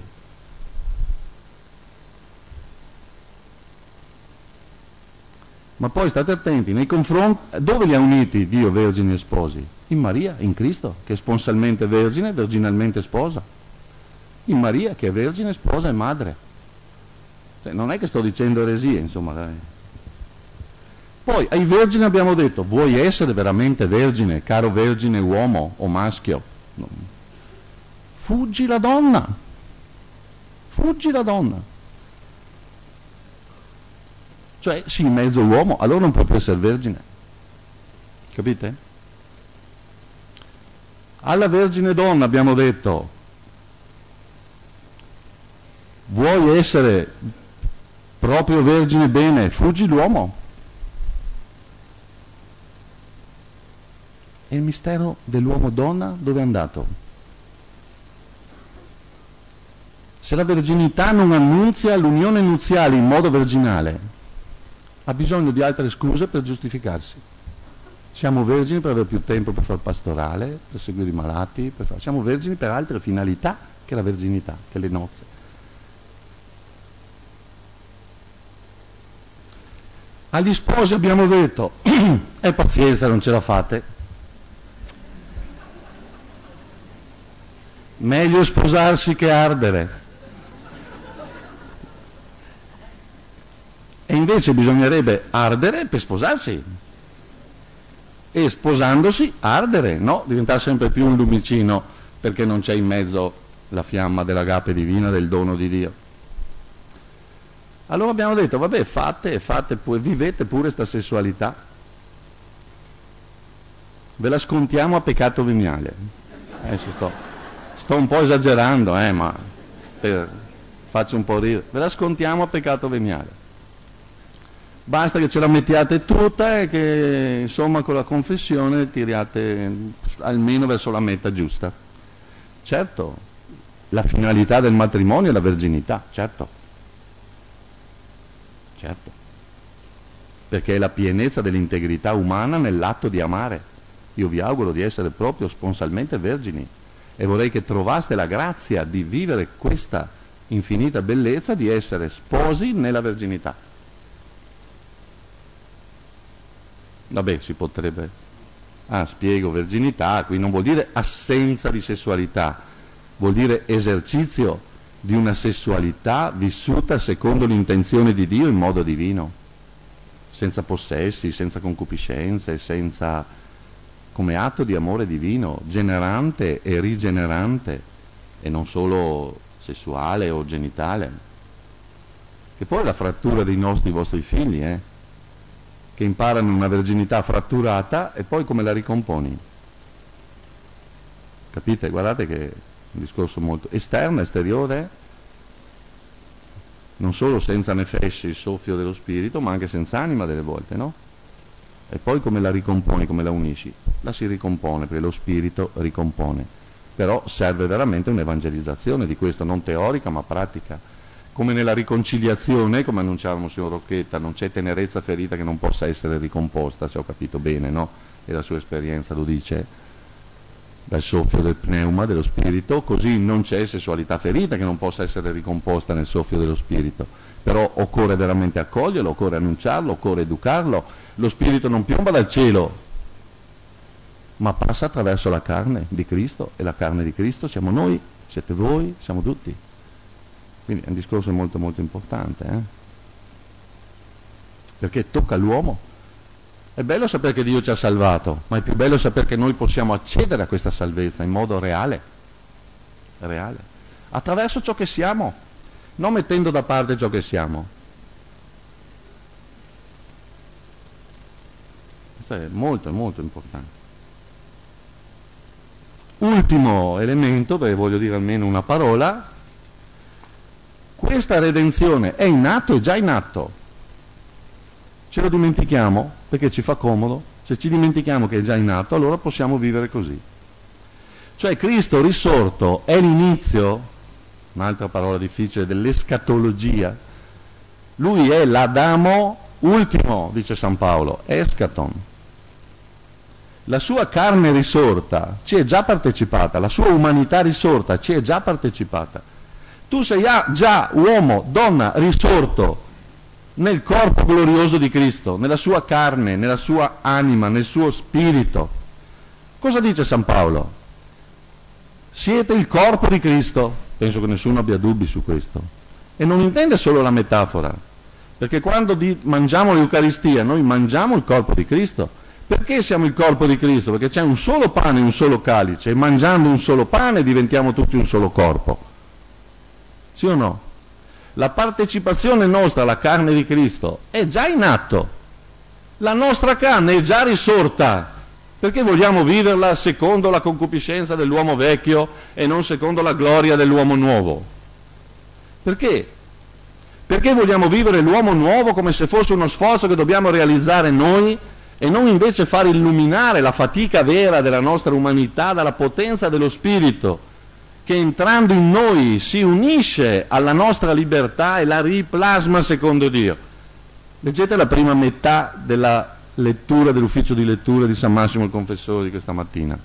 Ma poi state attenti, nei confronti, dove li ha uniti Dio, vergini e sposi? In Maria, in Cristo, che è sponsalmente vergine, virginalmente sposa. In Maria, che è vergine, sposa e madre. Cioè, non è che sto dicendo eresie, insomma. Dai. Poi, ai vergini abbiamo detto, vuoi essere veramente vergine, caro vergine uomo o maschio? No. Fuggi la donna. Fuggi la donna. Cioè, sì, mezzo uomo, allora non può più essere vergine. Capite? Alla vergine donna abbiamo detto, vuoi essere proprio vergine bene, fuggi l'uomo. E il mistero dell'uomo donna dove è andato? Se la verginità non annunzia l'unione nuziale in modo virginale, ha bisogno di altre scuse per giustificarsi. Siamo vergini per avere più tempo per far pastorale, per seguire i malati, per far... siamo vergini per altre finalità che la verginità, che le nozze. Agli sposi abbiamo detto, è pazienza, non ce la fate. Meglio sposarsi che ardere. E invece bisognerebbe ardere per sposarsi. E sposandosi ardere, no? Diventare sempre più un lumicino, perché non c'è in mezzo la fiamma dell'agape divina, del dono di Dio. Allora abbiamo detto, vabbè, fate, fate, pu- vivete pure sta sessualità. Ve la scontiamo a peccato veniale. Adesso sto, sto un po' esagerando, eh, ma per, faccio un po' ridere. Ve la scontiamo a peccato veniale. Basta che ce la mettiate tutta e che insomma con la confessione tiriate almeno verso la meta giusta. Certo, la finalità del matrimonio è la verginità, certo. Certo. Perché è la pienezza dell'integrità umana nell'atto di amare. Io vi auguro di essere proprio sponsalmente vergini e vorrei che trovaste la grazia di vivere questa infinita bellezza di essere sposi nella verginità. Vabbè, si potrebbe... Ah, spiego, verginità, qui non vuol dire assenza di sessualità, vuol dire esercizio di una sessualità vissuta secondo l'intenzione di Dio in modo divino, senza possessi, senza concupiscenze, senza... come atto di amore divino, generante e rigenerante, e non solo sessuale o genitale. Che poi è la frattura dei nostri, dei vostri figli, eh? Che imparano una verginità fratturata e poi come la ricomponi. Capite? Guardate che è un discorso molto esterno, esteriore, non solo senza nefesci il soffio dello spirito, ma anche senza anima delle volte, no? E poi come la ricomponi, come la unisci? La si ricompone, perché lo spirito ricompone. Però serve veramente un'evangelizzazione di questo, non teorica ma pratica. Come nella riconciliazione, come annunciava Monsignor Rocchetta, non c'è tenerezza ferita che non possa essere ricomposta, se ho capito bene, no? E la sua esperienza lo dice, dal soffio del pneuma, dello spirito, così non c'è sessualità ferita che non possa essere ricomposta nel soffio dello spirito. Però occorre veramente accoglierlo, occorre annunciarlo, occorre educarlo. Lo spirito non piomba dal cielo, ma passa attraverso la carne di Cristo, e la carne di Cristo siamo noi, siete voi, siamo tutti. Quindi è un discorso molto molto importante, eh? Perché tocca all'uomo. È bello sapere che Dio ci ha salvato, ma è più bello sapere che noi possiamo accedere a questa salvezza in modo reale, reale, attraverso ciò che siamo, non mettendo da parte ciò che siamo. Questo è molto molto importante. Ultimo elemento, perché voglio dire almeno una parola. Questa redenzione è in atto, è già in atto. Ce lo dimentichiamo perché ci fa comodo. Se ci dimentichiamo che è già in atto, allora possiamo vivere così. Cioè Cristo risorto è l'inizio, un'altra parola difficile, dell'escatologia. Lui è l'Adamo ultimo, dice San Paolo, escaton. La sua carne risorta ci è già partecipata, la sua umanità risorta ci è già partecipata. Tu sei già uomo, donna, risorto nel corpo glorioso di Cristo, nella sua carne, nella sua anima, nel suo spirito. Cosa dice San Paolo? Siete il corpo di Cristo. Penso che nessuno abbia dubbi su questo. E non intende solo la metafora, perché quando di, mangiamo l'Eucaristia noi mangiamo il corpo di Cristo. Perché siamo il corpo di Cristo? Perché c'è un solo pane e un solo calice, e mangiando un solo pane diventiamo tutti un solo corpo. Sì o no? La partecipazione nostra alla carne di Cristo è già in atto. La nostra carne è già risorta, perché vogliamo viverla secondo la concupiscenza dell'uomo vecchio e non secondo la gloria dell'uomo nuovo. Perché? Perché vogliamo vivere l'uomo nuovo come se fosse uno sforzo che dobbiamo realizzare noi e non invece far illuminare la fatica vera della nostra umanità dalla potenza dello Spirito, che entrando in noi si unisce alla nostra libertà e la riplasma secondo Dio. Leggete la prima metà della lettura dell'ufficio di lettura di San Massimo il Confessore di questa mattina,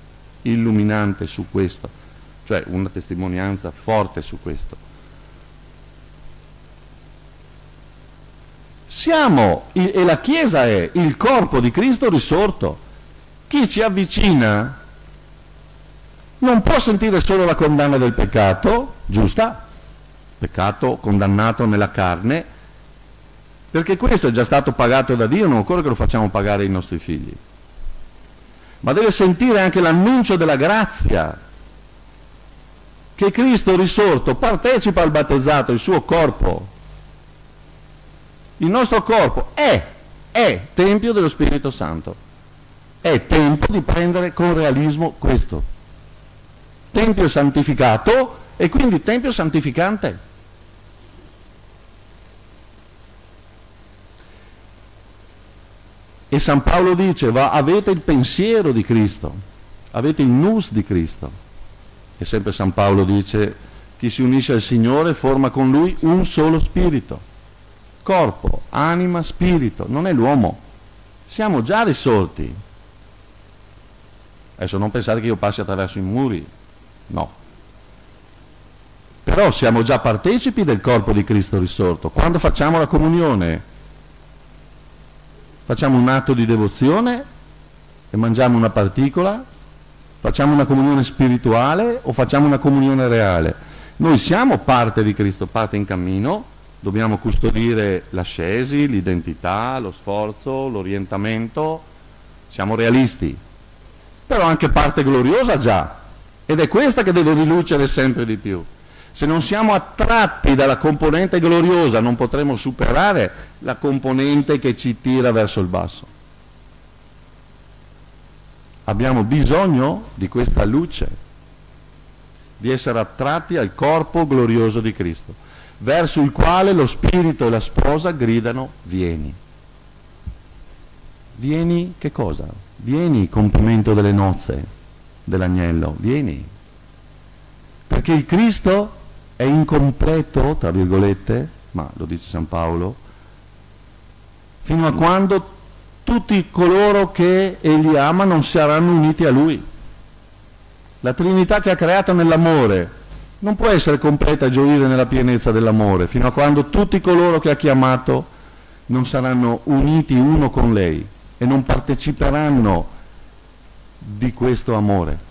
illuminante su questo, cioè una testimonianza forte su questo. Siamo, e la Chiesa è, il corpo di Cristo risorto. Chi ci avvicina non può sentire solo la condanna del peccato, giusta? Peccato condannato nella carne, perché questo è già stato pagato da Dio, non occorre che lo facciamo pagare ai nostri figli. Ma deve sentire anche l'annuncio della grazia, che Cristo risorto partecipa al battezzato, il suo corpo. Il nostro corpo è, è tempio dello Spirito Santo. È tempo di prendere con realismo questo. Tempio santificato e quindi tempio santificante. E San Paolo diceva: avete il pensiero di Cristo, avete il nous di Cristo. E sempre San Paolo dice: chi si unisce al Signore forma con Lui un solo spirito, corpo, anima, spirito. Non è l'uomo, siamo già risorti. Adesso non pensate che io passi attraverso i muri. No. Però siamo già partecipi del corpo di Cristo risorto. Quando facciamo la comunione facciamo un atto di devozione e mangiamo una particola, facciamo una comunione spirituale o facciamo una comunione reale. Noi siamo parte di Cristo, parte in cammino, dobbiamo custodire l'ascesi, l'identità, lo sforzo, l'orientamento, siamo realisti, però anche parte gloriosa già. Ed è questa che deve rilucere sempre di più. Se non siamo attratti dalla componente gloriosa, non potremo superare la componente che ci tira verso il basso. Abbiamo bisogno di questa luce, di essere attratti al corpo glorioso di Cristo, verso il quale lo Spirito e la sposa gridano: vieni. Vieni che cosa? Vieni, compimento delle nozze dell'agnello, vieni, perché il Cristo è incompleto, tra virgolette, ma lo dice San Paolo, fino a quando tutti coloro che egli ama non saranno uniti a lui. La Trinità che ha creato nell'amore non può essere completa e gioire nella pienezza dell'amore fino a quando tutti coloro che ha chiamato non saranno uniti uno con lei e non parteciperanno di questo amore.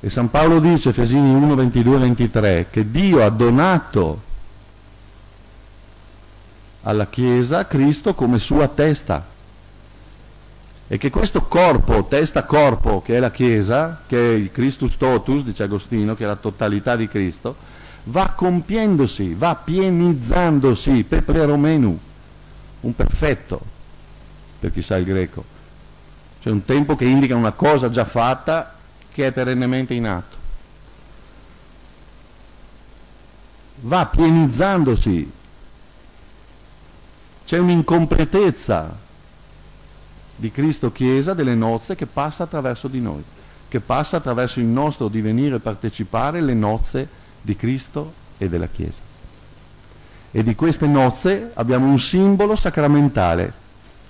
E San Paolo dice, Efesini uno, ventidue, ventitré, che Dio ha donato alla Chiesa Cristo come sua testa, e che questo corpo, testa-corpo, che è la Chiesa, che è il Christus totus, dice Agostino, che è la totalità di Cristo, va compiendosi, va pienizzandosi, per pleromenou, un perfetto, per chi sa il greco, cioè un tempo che indica una cosa già fatta che è perennemente in atto. Va pienizzandosi, c'è un'incompletezza di Cristo Chiesa, delle nozze, che passa attraverso di noi, che passa attraverso il nostro divenire e partecipare le nozze di Cristo e della Chiesa. E di queste nozze abbiamo un simbolo sacramentale,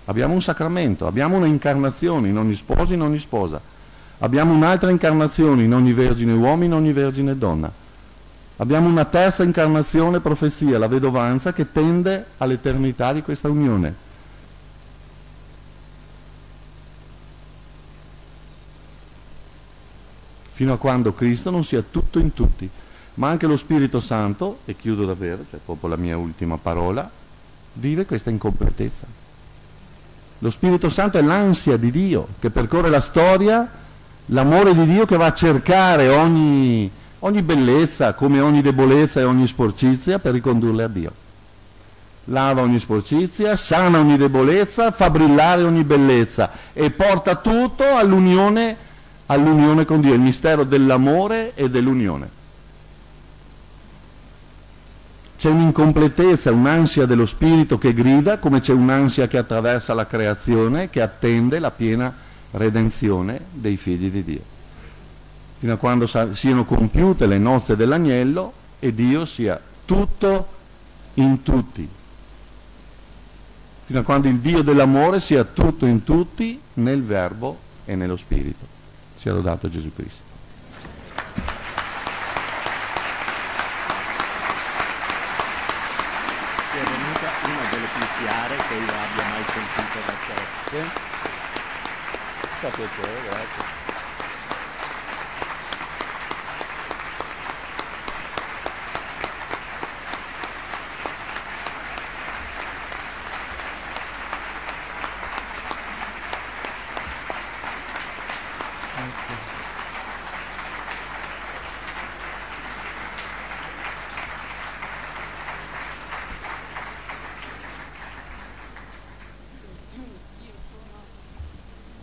abbiamo un sacramento, abbiamo un'incarnazione in ogni sposo, in ogni sposa, abbiamo un'altra incarnazione in ogni vergine uomo, in ogni vergine donna, Abbiamo una terza incarnazione, profezia, la vedovanza, che tende all'eternità di questa unione. Fino a quando Cristo non sia tutto in tutti, ma anche lo Spirito Santo, e chiudo davvero, cioè proprio la mia ultima parola, vive questa incompletezza. Lo Spirito Santo è l'ansia di Dio che percorre la storia, l'amore di Dio che va a cercare ogni, ogni bellezza, come ogni debolezza e ogni sporcizia, per ricondurle a Dio. Lava ogni sporcizia, sana ogni debolezza, fa brillare ogni bellezza e porta tutto all'unione, all'unione con Dio, il mistero dell'amore e dell'unione. C'è un'incompletezza, un'ansia dello spirito che grida, come c'è un'ansia che attraversa la creazione, che attende la piena redenzione dei figli di Dio. Fino a quando siano compiute le nozze dell'agnello e Dio sia tutto in tutti. Fino a quando il Dio dell'amore sia tutto in tutti, nel Verbo e nello Spirito. Sia lodato Gesù Cristo. Che io abbia mai sentito da te. È stato il tuo, grazie.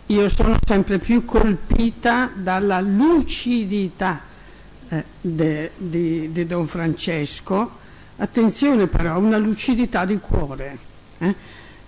Io sono sempre più colpita dalla lucidità eh, de, de, de Don Francesco. Attenzione però, una lucidità di cuore. Eh?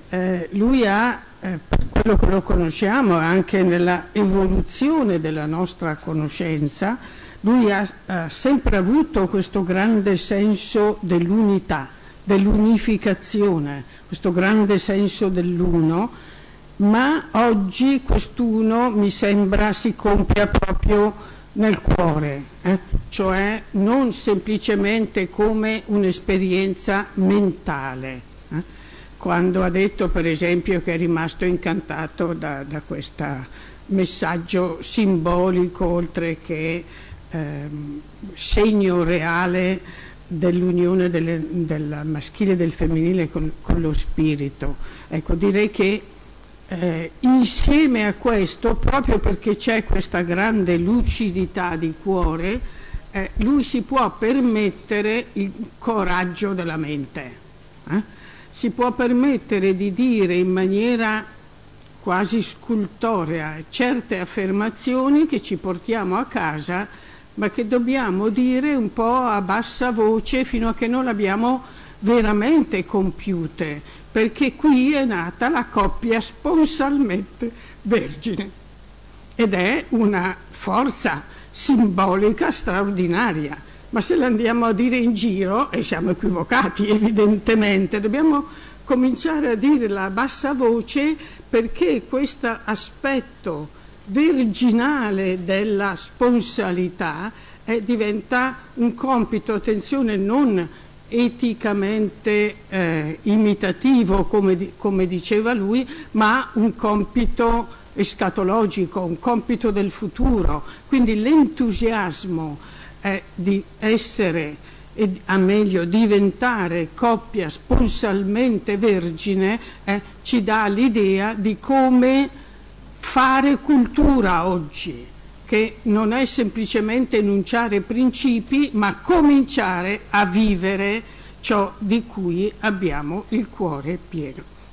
Eh, lui ha, eh, per quello che lo conosciamo, anche nella evoluzione della nostra conoscenza, lui ha, ha sempre avuto questo grande senso dell'unità, dell'unificazione, questo grande senso dell'uno, ma oggi quest'uno mi sembra si compia proprio nel cuore, eh? Cioè non semplicemente come un'esperienza mentale, eh? Quando ha detto per esempio che è rimasto incantato da, da questo messaggio simbolico oltre che ehm, segno reale dell'unione del maschile e del femminile con, con lo spirito. Ecco, direi che Eh, insieme a questo, proprio perché c'è questa grande lucidità di cuore, eh, lui si può permettere il coraggio della mente, eh? Si può permettere di dire in maniera quasi scultorea certe affermazioni che ci portiamo a casa, ma che dobbiamo dire un po' a bassa voce fino a che non le abbiamo veramente compiute, perché qui è nata la coppia sponsalmente vergine ed è una forza simbolica straordinaria, ma se la andiamo a dire in giro, e siamo equivocati evidentemente, dobbiamo cominciare a dirla a bassa voce, perché questo aspetto virginale della sponsalità eh, diventa un compito, attenzione, non eticamente eh, imitativo, come, di, come diceva lui, ma un compito escatologico, un compito del futuro. Quindi l'entusiasmo eh, di essere, e a meglio diventare coppia sponsalmente vergine, eh, ci dà l'idea di come fare cultura oggi, che non è semplicemente enunciare principi, ma cominciare a vivere ciò di cui abbiamo il cuore pieno.